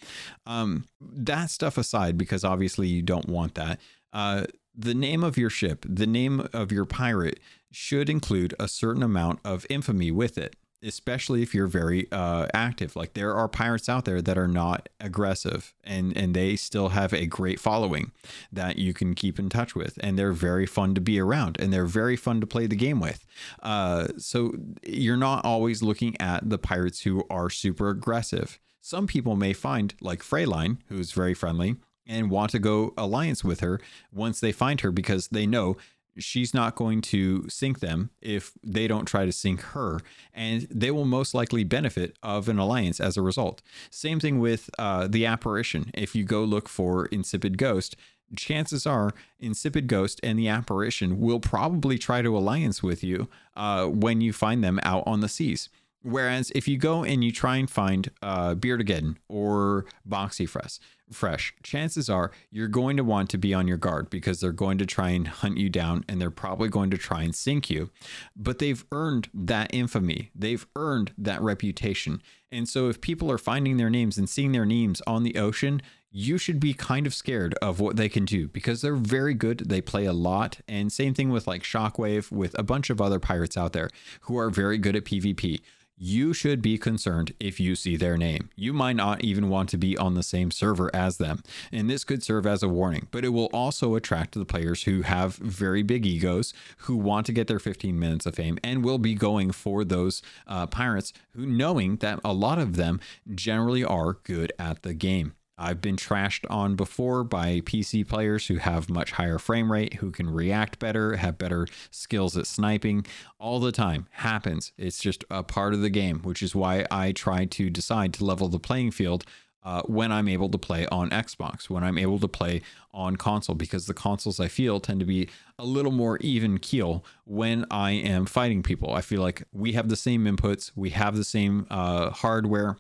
Um, that stuff aside, because obviously you don't want that. Uh, the name of your ship, the name of your pirate should include a certain amount of infamy with it, especially if you're very uh, active. Like there are pirates out there that are not aggressive and, and they still have a great following that you can keep in touch with. And they're very fun to be around and they're very fun to play the game with. Uh, so you're not always looking at the pirates who are super aggressive. Some people may find like Freylein, who's very friendly and want to go alliance with her once they find her because they know she's not going to sink them if they don't try to sink her, and they will most likely benefit of an alliance as a result. Same thing with uh, the apparition. If you go look for Insipid Ghost, chances are Insipid Ghost and the apparition will probably try to alliance with you uh, when you find them out on the seas. Whereas if you go and you try and find uh, Beardageddon or Boxy Fresh, fresh, chances are you're going to want to be on your guard because they're going to try and hunt you down and they're probably going to try and sink you. But they've earned that infamy. They've earned that reputation. And so if people are finding their names and seeing their names on the ocean, you should be kind of scared of what they can do because they're very good. They play a lot. And same thing with like Shockwave, with a bunch of other pirates out there who are very good at PvP. you should be concerned if you see their name. You might not even want to be on the same server as them, and this could serve as a warning, but it will also attract the players who have very big egos, who want to get their fifteen minutes of fame, and will be going for those uh, pirates who, knowing that a lot of them generally are good at the game. I've been trashed on before by P C players who have much higher frame rate, who can react better, have better skills at sniping all the time. Happens. It's just a part of the game, which is why I try to decide to level the playing field uh, when I'm able to play on Xbox, when I'm able to play on console, because the consoles I feel tend to be a little more even keel when I am fighting people. I feel like we have the same inputs, we have the same uh, hardware.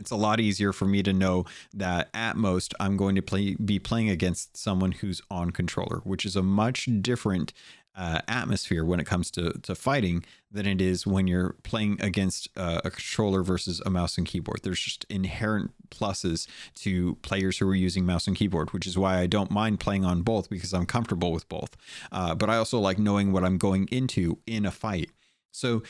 It's a lot easier for me to know that at most I'm going to play, be playing against someone who's on controller, which is a much different uh, atmosphere when it comes to, to fighting than it is when you're playing against uh, a controller versus a mouse and keyboard. There's just inherent pluses to players who are using mouse and keyboard, which is why I don't mind playing on both because I'm comfortable with both. Uh, but I also like knowing what I'm going into in a fight. So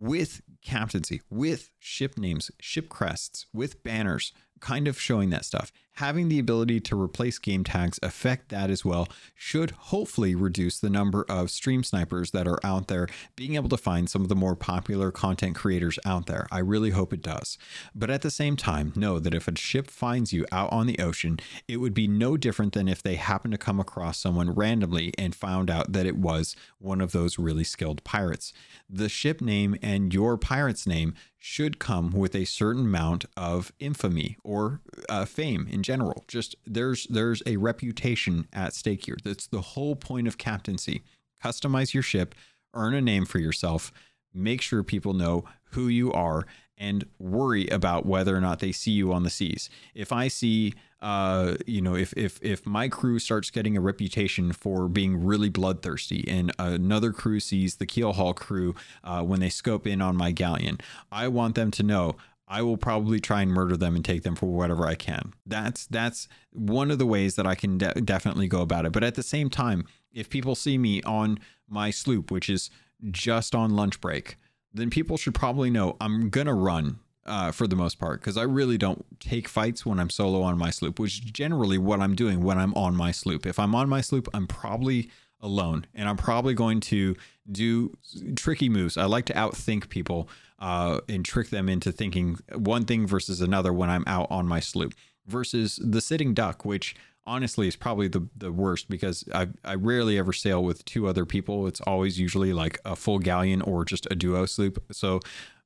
with captaincy, with ship names, ship crests, with banners, kind of showing that stuff, having the ability to replace game tags, affect that as well, should hopefully reduce the number of stream snipers that are out there, being able to find some of the more popular content creators out there. I really hope it does. But at the same time, know that if a ship finds you out on the ocean, it would be no different than if they happened to come across someone randomly and found out that it was one of those really skilled pirates. The ship name and your pirate's name should come with a certain amount of infamy or uh, fame in general. Just there's there's a reputation at stake here. That's the whole point of captaincy. Customize your ship, earn a name for yourself, make sure people know who you are, and worry about whether or not they see you on the seas. If I see, uh, you know, if if if my crew starts getting a reputation for being really bloodthirsty, and another crew sees the keel haul crew uh, when they scope in on my galleon, I want them to know. I will probably try and murder them and take them for whatever I can. That's that's one of the ways that I can de- definitely go about it. But at the same time, if people see me on my sloop, which is just on lunch break, then people should probably know I'm going to run uh, for the most part, because I really don't take fights when I'm solo on my sloop, which is generally what I'm doing when I'm on my sloop. If I'm on my sloop, I'm probably alone, and I'm probably going to do tricky moves. I like to outthink people uh, and trick them into thinking one thing versus another when I'm out on my sloop, versus the sitting duck, which honestly is probably the, the worst, because I, I rarely ever sail with two other people. It's always usually like a full galleon or just a duo sloop. So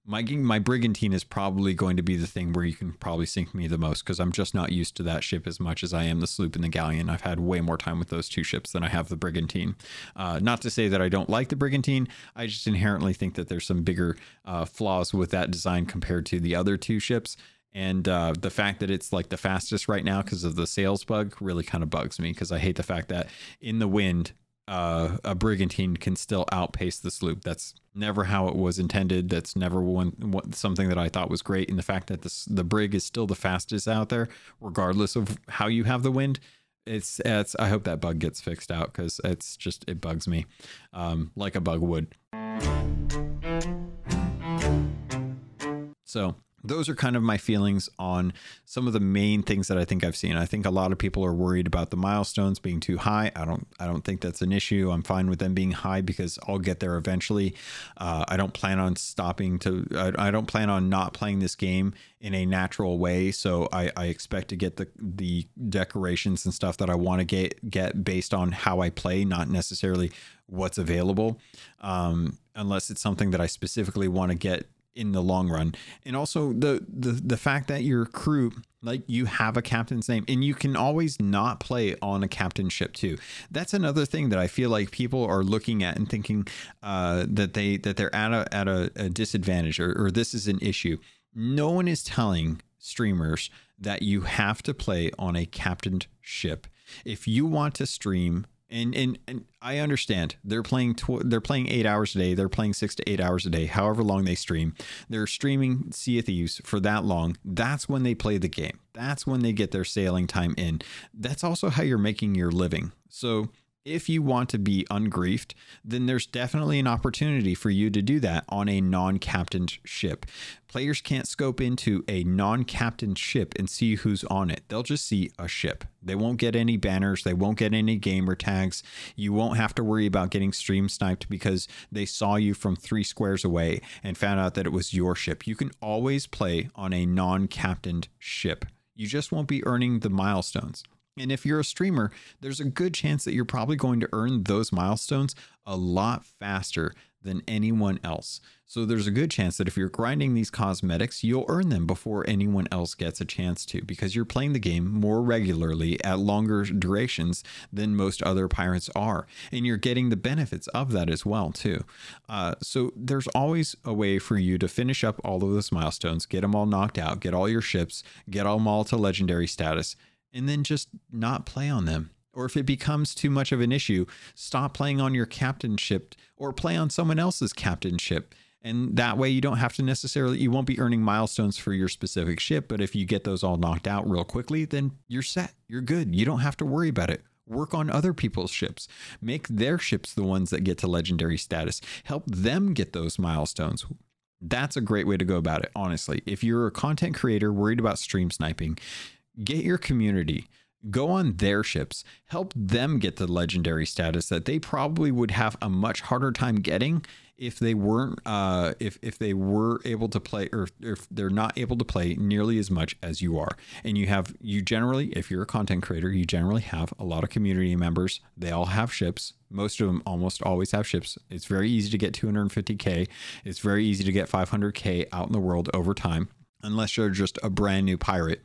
my, my brigantine is probably going to be the thing where you can probably sink me the most, because I'm just not used to that ship as much as I am the sloop and the galleon. I've had way more time with those two ships than I have the brigantine. Uh, not to say that I don't like the brigantine. I just inherently think that there's some bigger uh, flaws with that design compared to the other two ships. And uh, the fact that it's like the fastest right now because of the sails bug really kind of bugs me, because I hate the fact that in the wind, uh, a brigantine can still outpace the sloop. That's never how it was intended. That's never one, one something that I thought was great. And the fact that this, the brig is still the fastest out there, regardless of how you have the wind, it's, it's I hope that bug gets fixed out, because it's just, it bugs me um, like a bug would. So those are kind of my feelings on some of the main things that I think I've seen. I think a lot of people are worried about the milestones being too high. I don't I don't think that's an issue. I'm fine with them being high because I'll get there eventually. Uh, I don't plan on stopping to I, I don't plan on not playing this game in a natural way. So I, I expect to get the, the decorations and stuff that I want to get get based on how I play, not necessarily what's available, um, unless it's something that I specifically want to get in the long run. And also the, the the fact that your crew, like, you have a captain's name, and you can always not play on a captain ship too. That's another thing that I feel like people are looking at and thinking uh that they that they're at a at a, a disadvantage, or, or this is an issue. No one is telling streamers that you have to play on a captained ship. If you want to stream, And, and and I understand they're playing tw- they're playing eight hours a day. They're playing six to eight hours a day, however long they stream. They're streaming Sea of Thieves for that long. That's when they play the game. That's when they get their sailing time in. That's also how you're making your living. So if you want to be ungriefed, then there's definitely an opportunity for you to do that on a non-captained ship. Players can't scope into a non-captained ship and see who's on it. They'll just see a ship. They won't get any banners. They won't get any gamer tags. You won't have to worry about getting stream sniped because they saw you from three squares away and found out that it was your ship. You can always play on a non-captained ship. You just won't be earning the milestones. And if you're a streamer, there's a good chance that you're probably going to earn those milestones a lot faster than anyone else. So there's a good chance that if you're grinding these cosmetics, you'll earn them before anyone else gets a chance to, because you're playing the game more regularly at longer durations than most other pirates are. And you're getting the benefits of that as well too. Uh, so there's always a way for you to finish up all of those milestones, get them all knocked out, get all your ships, get them all to legendary status, and then just not play on them. Or if it becomes too much of an issue, stop playing on your captain ship or play on someone else's captain ship. And that way you don't have to necessarily, you won't be earning milestones for your specific ship. But if you get those all knocked out real quickly, then you're set. You're good. You don't have to worry about it. Work on other people's ships. Make their ships the ones that get to legendary status. Help them get those milestones. That's a great way to go about it, honestly. If you're a content creator worried about stream sniping, get your community, go on their ships, help them get the legendary status that they probably would have a much harder time getting if they weren't, uh, if, if they were able to play, or if they're not able to play nearly as much as you are. And you have, you generally, if you're a content creator, you generally have a lot of community members. They all have ships. Most of them almost always have ships. It's very easy to get two hundred fifty K. It's very easy to get five hundred K out in the world over time. Unless you're just a brand new pirate,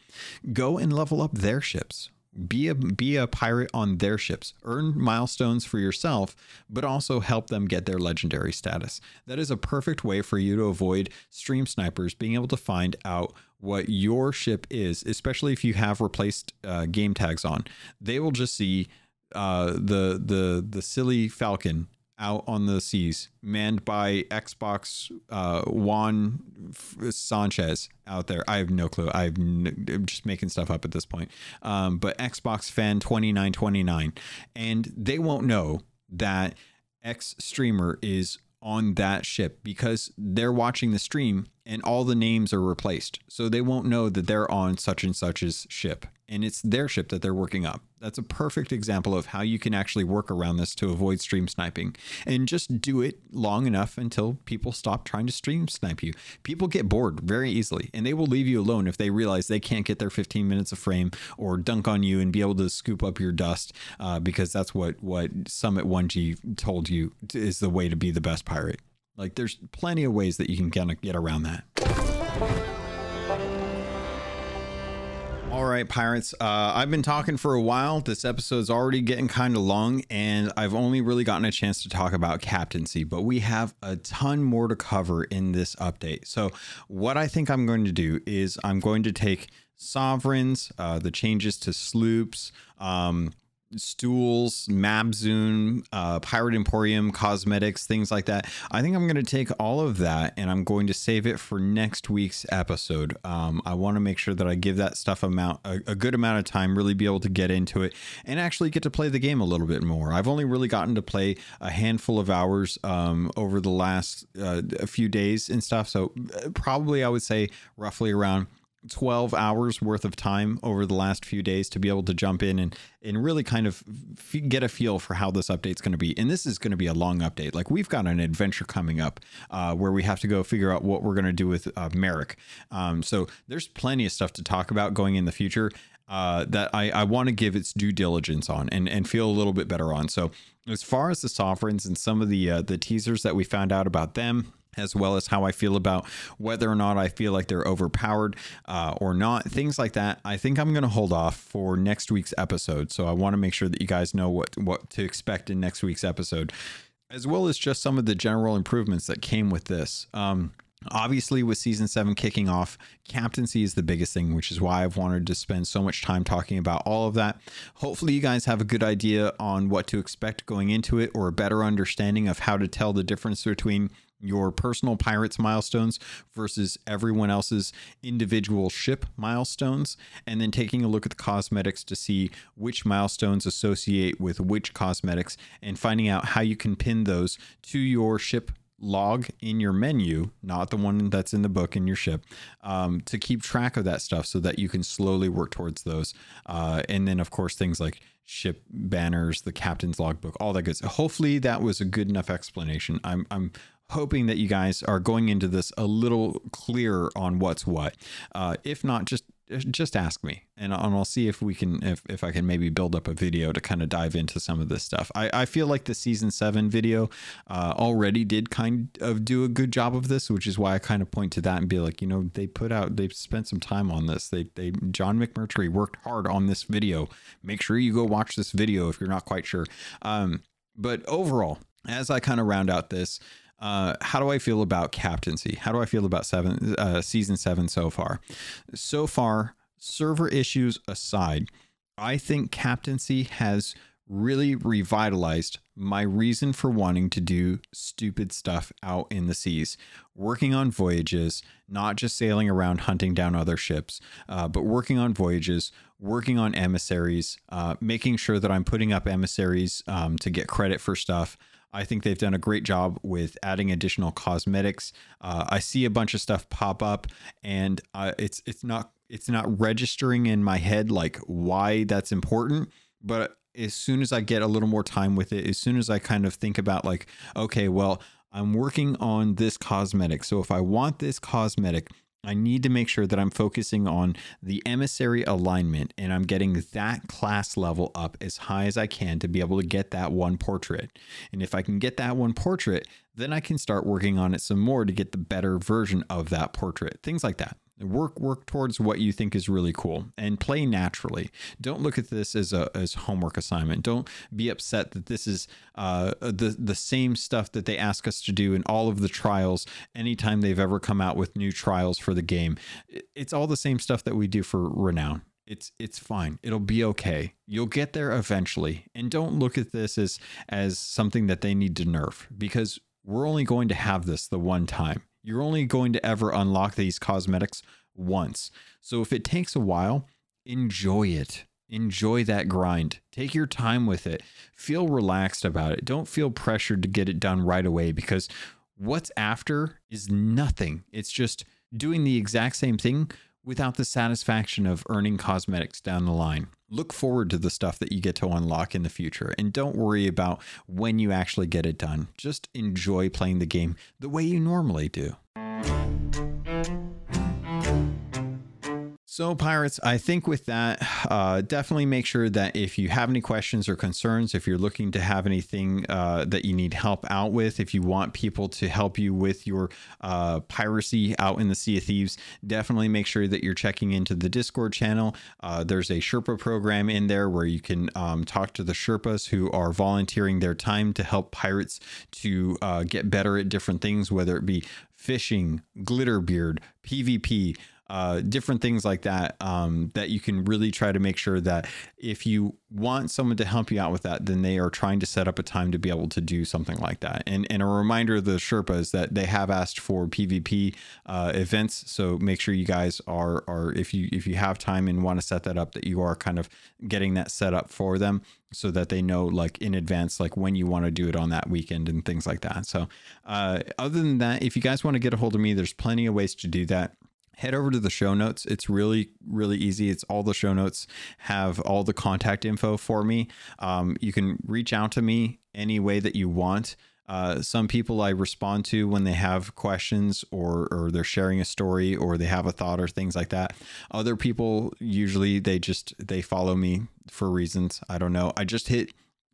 go and level up their ships. Be a be a pirate on their ships. Earn milestones for yourself, but also help them get their legendary status. That is a perfect way for you to avoid stream snipers being able to find out what your ship is, especially if you have replaced uh, game tags on. They will just see uh, the the the silly Falcon out on the seas, manned by Xbox uh, Juan F- Sanchez out there. I have no clue. I'm, I'm just making stuff up at this point. Um, but Xbox fan twenty-nine twenty-nine, and they won't know that X streamer is on that ship because they're watching the stream and all the names are replaced. So they won't know that they're on such and such's ship, and it's their ship that they're working up. That's a perfect example of how you can actually work around this to avoid stream sniping, and just do it long enough until people stop trying to stream snipe you. People get bored very easily, and they will leave you alone if they realize they can't get their fifteen minutes of frame or dunk on you and be able to scoop up your dust, uh, because that's what, what Summit one G told you is the way to be the best pirate. Like, there's plenty of ways that you can kind of get around that. All right, pirates, uh, I've been talking for a while. This episode's already getting kind of long, and I've only really gotten a chance to talk about captaincy, but we have a ton more to cover in this update. So what I think I'm going to do is I'm going to take sovereigns, uh, the changes to sloops, um, stools, Mabzoon, uh, Pirate Emporium, cosmetics, things like that. I think I'm going to take all of that and I'm going to save it for next week's episode. Um, I want to make sure that I give that stuff amount a, a good amount of time, really be able to get into it and actually get to play the game a little bit more. I've only really gotten to play a handful of hours um, over the last uh, a few days and stuff. So probably I would say roughly around twelve hours worth of time over the last few days to be able to jump in and, and really kind of f- get a feel for how this update's going to be. And this is going to be a long update. Like, we've got an adventure coming up uh, where we have to go figure out what we're going to do with uh, Merrick. Um, so there's plenty of stuff to talk about going in the future uh, that I, I want to give its due diligence on and, and feel a little bit better on. So as far as the sovereigns and some of the uh, the teasers that we found out about them, as well as how I feel about whether or not I feel like they're overpowered uh, or not, things like that, I think I'm going to hold off for next week's episode. So I want to make sure that you guys know what, what to expect in next week's episode, as well as just some of the general improvements that came with this. Um, Obviously, with season seven kicking off, captaincy is the biggest thing, which is why I've wanted to spend so much time talking about all of that. Hopefully you guys have a good idea on what to expect going into it, or a better understanding of how to tell the difference between your personal pirates milestones versus everyone else's individual ship milestones, and then taking a look at the cosmetics to see which milestones associate with which cosmetics, and finding out how you can pin those to your ship log in your menu, not the one that's in the book in your ship, um, to keep track of that stuff so that you can slowly work towards those. Uh, and then, of course, things like ship banners, the captain's logbook, all that good stuff. Hopefully that was a good enough explanation. I'm, I'm hoping that you guys are going into this a little clearer on what's what. Uh, if not, just just ask me, and I'll see if we can, if, if I can maybe build up a video to kind of dive into some of this stuff. I, I feel like the season seven video uh, already did kind of do a good job of this, which is why I kind of point to that and be like, you know, they put out, they've spent some time on this. They, they, John McMurtry worked hard on this video. Make sure you go watch this video if you're not quite sure. Um, but overall, as I kind of round out this, Uh, how do I feel about captaincy? How do I feel about seven, uh, season seven so far? So far, server issues aside, I think captaincy has really revitalized my reason for wanting to do stupid stuff out in the seas, working on voyages, not just sailing around hunting down other ships, uh, but working on voyages, working on emissaries, uh, making sure that I'm putting up emissaries um, to get credit for stuff. I think they've done a great job with adding additional cosmetics. Uh, I see a bunch of stuff pop up, and uh, it's it's not it's not registering in my head like why that's important. But as soon as I get a little more time with it, as soon as I kind of think about like, okay, well, I'm working on this cosmetic, so if I want this cosmetic, I need to make sure that I'm focusing on the emissary alignment, and I'm getting that class level up as high as I can to be able to get that one portrait. And if I can get that one portrait, then I can start working on it some more to get the better version of that portrait. Things like that. Work, work towards what you think is really cool, and play naturally. Don't look at this as a as homework assignment. Don't be upset that this is uh, the the same stuff that they ask us to do in all of the trials. Anytime they've ever come out with new trials for the game, it's all the same stuff that we do for Renown. It's it's fine. It'll be okay. You'll get there eventually. And don't look at this as as something that they need to nerf, because we're only going to have this the one time. You're only going to ever unlock these cosmetics once. So if it takes a while, enjoy it. Enjoy that grind. Take your time with it. Feel relaxed about it. Don't feel pressured to get it done right away, because what's after is nothing. It's just doing the exact same thing without the satisfaction of earning cosmetics down the line. Look forward to the stuff that you get to unlock in the future, and don't worry about when you actually get it done. Just enjoy playing the game the way you normally do. So pirates, I think with that, uh, definitely make sure that if you have any questions or concerns, if you're looking to have anything uh, that you need help out with, if you want people to help you with your uh, piracy out in the Sea of Thieves, definitely make sure that you're checking into the Discord channel. Uh, there's a Sherpa program in there where you can um, talk to the Sherpas who are volunteering their time to help pirates to uh, get better at different things, whether it be fishing, Glitter Beard, PvP, Uh, different things like that, um, that you can really try to make sure that if you want someone to help you out with that, then they are trying to set up a time to be able to do something like that. And, and a reminder of the Sherpas that they have asked for PvP uh, events. So make sure you guys are, are if you if you have time and want to set that up, that you are kind of getting that set up for them, so that they know like in advance, like when you want to do it on that weekend and things like that. So uh, other than that, if you guys want to get a hold of me, there's plenty of ways to do that. Head over to the show notes. It's really, really easy. It's all the show notes have all the contact info for me. Um, you can reach out to me any way that you want. Uh, some people I respond to when they have questions, or, or they're sharing a story, or they have a thought, or things like that. Other people, usually they just, they follow me for reasons. I don't know. I just hit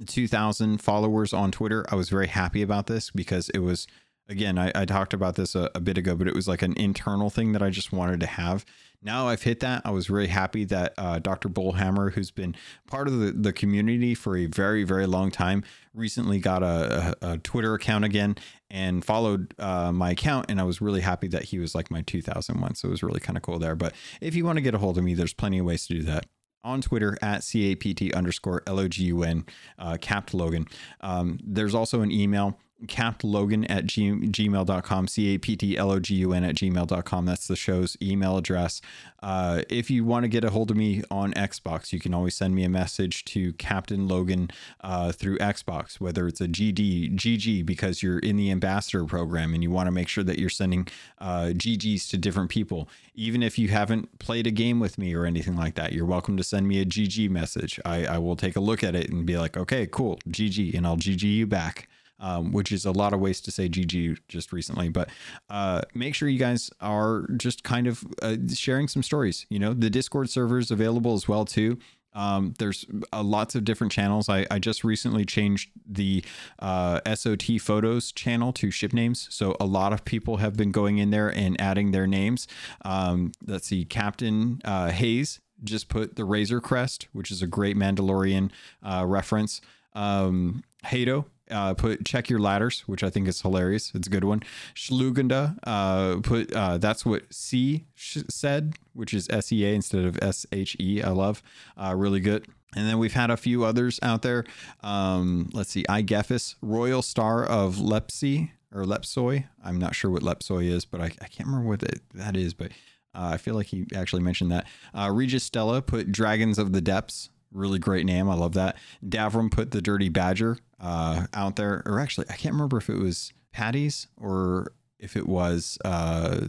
two thousand followers on Twitter. I was very happy about this because it was Again, I, I talked about this a, a bit ago, but it was like an internal thing that I just wanted to have. Now I've hit that. I was really happy that uh, Doctor Bullhammer, who's been part of the, the community for a very, very long time, recently got a, a, a Twitter account again and followed uh, my account. And I was really happy that he was like my two thousand one. So it was really kind of cool there. But if you want to get a hold of me, there's plenty of ways to do that. On Twitter at C A P T underscore L O G U N, uh, Capt Logan. Um, there's also an email, captlogan at g- gmail dot com, C A P T L O G U N at gmail dot com. That's the show's email address. Uh, if you want to get a hold of me on Xbox, you can always send me a message to Captain Logan uh, through Xbox, whether it's a G D, G G, because you're in the ambassador program and you want to make sure that you're sending uh, G Gs to different people. Even if you haven't played a game with me or anything like that, you're welcome to send me a G G message. I, I will take a look at it and be like, okay, cool, G G, and I'll G G you back. Um, which is a lot of ways to say G G just recently, but uh, make sure you guys are just kind of uh, sharing some stories. You know, the Discord server is available as well too. Um, there's uh, lots of different channels. I, I just recently changed the uh, S O T photos channel to ship names. So a lot of people have been going in there and adding their names. Um, let's see, Captain uh, Hayes just put the Razor Crest, which is a great Mandalorian uh, reference. Um, Hato. Uh, put check your ladders, which I think is hilarious. It's a good one. Schlugenda uh, put uh, that's what C sh- said, which is S E A instead of S H E. I love uh, really good. And then we've had a few others out there. Um, let's see. I Geffis, Royal Star of Lepsy or Lepsoy. I'm not sure what Lepsoy is, but I, I can't remember what it, that is. But uh, I feel like he actually mentioned that. Uh, Regis Stella put Dragons of the Depths. Really great name. I love that. Davram put the Dirty Badger uh, out there. Or actually, I can't remember if it was Patty's or if it was uh,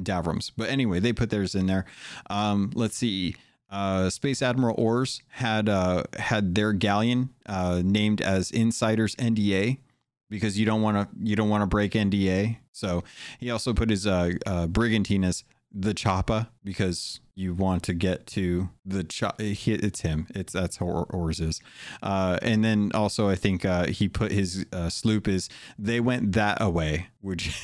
Davram's. But anyway, they put theirs in there. Um, let's see. Uh, Space Admiral Ors had uh, had their galleon uh, named as Insider's N D A because you don't want to you don't want to break N D A. So he also put his uh, uh, brigantine as the Choppa because you want to get to the chop. It's him. It's that's how Oars is. Uh, and then also I think uh, he put his uh, sloop is they went that away, which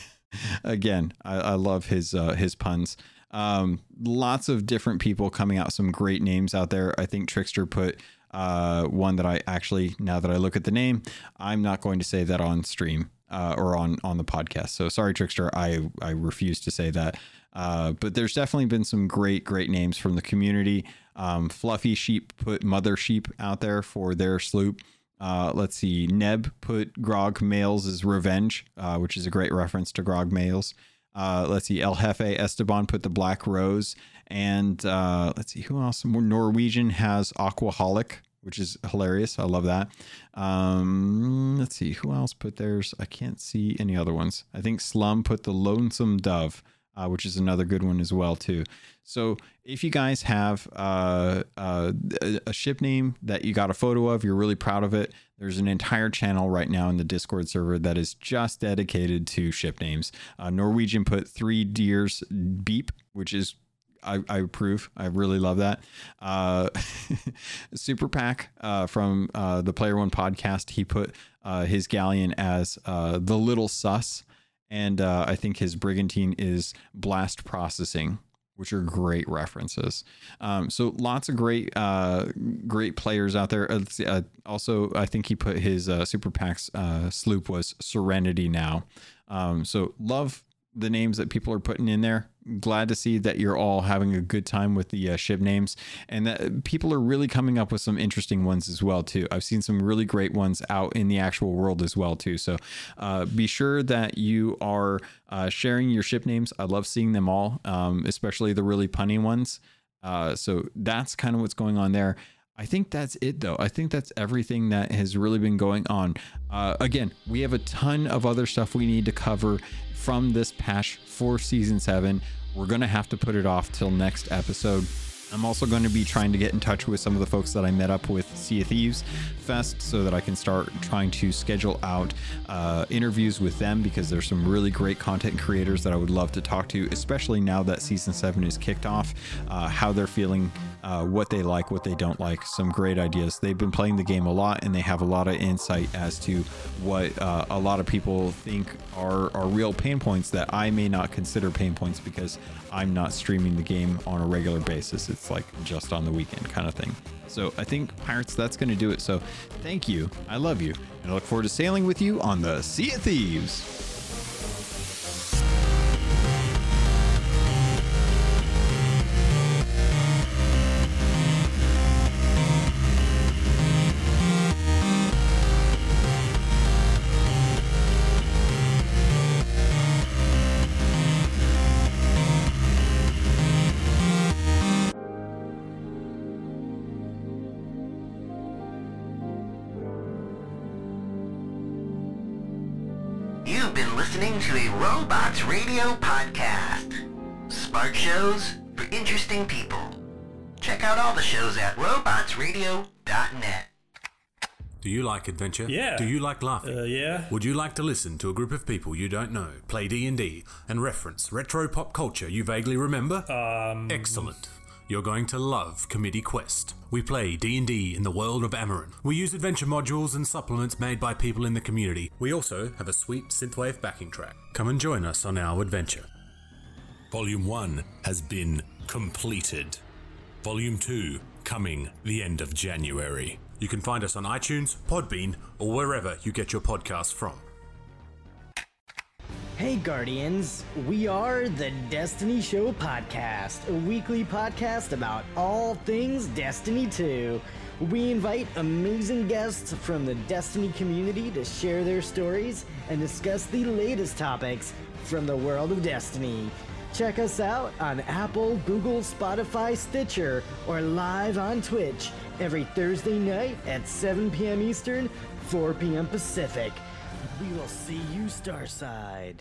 again, I, I love his, uh, his puns. Um, lots of different people coming out, some great names out there. I think Trickster put uh, one that I actually, now that I look at the name, I'm not going to say that on stream uh, or on, on the podcast. So sorry, Trickster. I, I refuse to say that. Uh, but there's definitely been some great, great names from the community. Um, Fluffy Sheep put Mother Sheep out there for their sloop. Uh, let's see. Neb put Grog Males as Revenge, uh, which is a great reference to Grog Males. Uh, let's see. El Jefe Esteban put the Black Rose. And uh, let's see. Who else? Norwegian has Aquaholic, which is hilarious. I love that. Um, let's see. Who else put theirs? I can't see any other ones. I think Slum put the Lonesome Dove. Uh, which is another good one as well, too. So if you guys have uh, uh, a ship name that you got a photo of, you're really proud of it, there's an entire channel right now in the Discord server that is just dedicated to ship names. Uh, Norwegian put three deers beep, which is, I, I approve. I really love that. Uh, Super Pack uh, from uh, the Player One podcast, he put uh, his galleon as uh, the Little Sus. And uh, I think his brigantine is Blast Processing, which are great references. Um, so lots of great, uh, great players out there. Uh, uh, also, I think he put his uh, Super Pack's uh, sloop was Serenity Now. Um, so love the names that people are putting in there. Glad to see that you're all having a good time with the uh, ship names and that people are really coming up with some interesting ones as well too. I've seen some really great ones out in the actual world as well too. So uh, be sure that you are uh, sharing your ship names. I love seeing them all, um, especially the really punny ones. Uh, so that's kind of what's going on there. I think that's it though. I think that's everything that has really been going on. Uh, again, we have a ton of other stuff we need to cover from this patch for season seven. We're going to have to put it off till next episode. I'm also going to be trying to get in touch with some of the folks that I met up with Sea of Thieves Fest so that I can start trying to schedule out uh, interviews with them, because there's some really great content creators that I would love to talk to, especially now that Season seven is kicked off, uh, how they're feeling, uh, what they like, what they don't like, some great ideas. They've been playing the game a lot and they have a lot of insight as to what uh, a lot of people think are, are real pain points that I may not consider pain points because I'm not streaming the game on a regular basis. It's like just on the weekend kind of thing. So I think, Pirates, that's going to do it. So thank you. I love you. And I look forward to sailing with you on the Sea of Thieves. Radio podcast. Smart shows for interesting people. Check out all the shows at robots radio dot net. Do you like adventure? Yeah. Do you like laughing? Uh, yeah. Would you like to listen to a group of people you don't know play D and D and reference retro pop culture you vaguely remember? Um. Excellent. You're going to love Committee Quest. We play D and D in the world of Amarin. We use adventure modules and supplements made by people in the community. We also have a sweet synthwave backing track. Come and join us on our adventure. Volume one has been completed. Volume two coming the end of January. You can find us on iTunes, Podbean, or wherever you get your podcasts from. Hey Guardians, we are the Destiny Show Podcast, a weekly podcast about all things Destiny two. We invite amazing guests from the Destiny community to share their stories and discuss the latest topics from the world of Destiny. Check us out on Apple, Google, Spotify, Stitcher, or live on Twitch every Thursday night at seven p.m. Eastern, four p.m. Pacific. We will see you, Starside.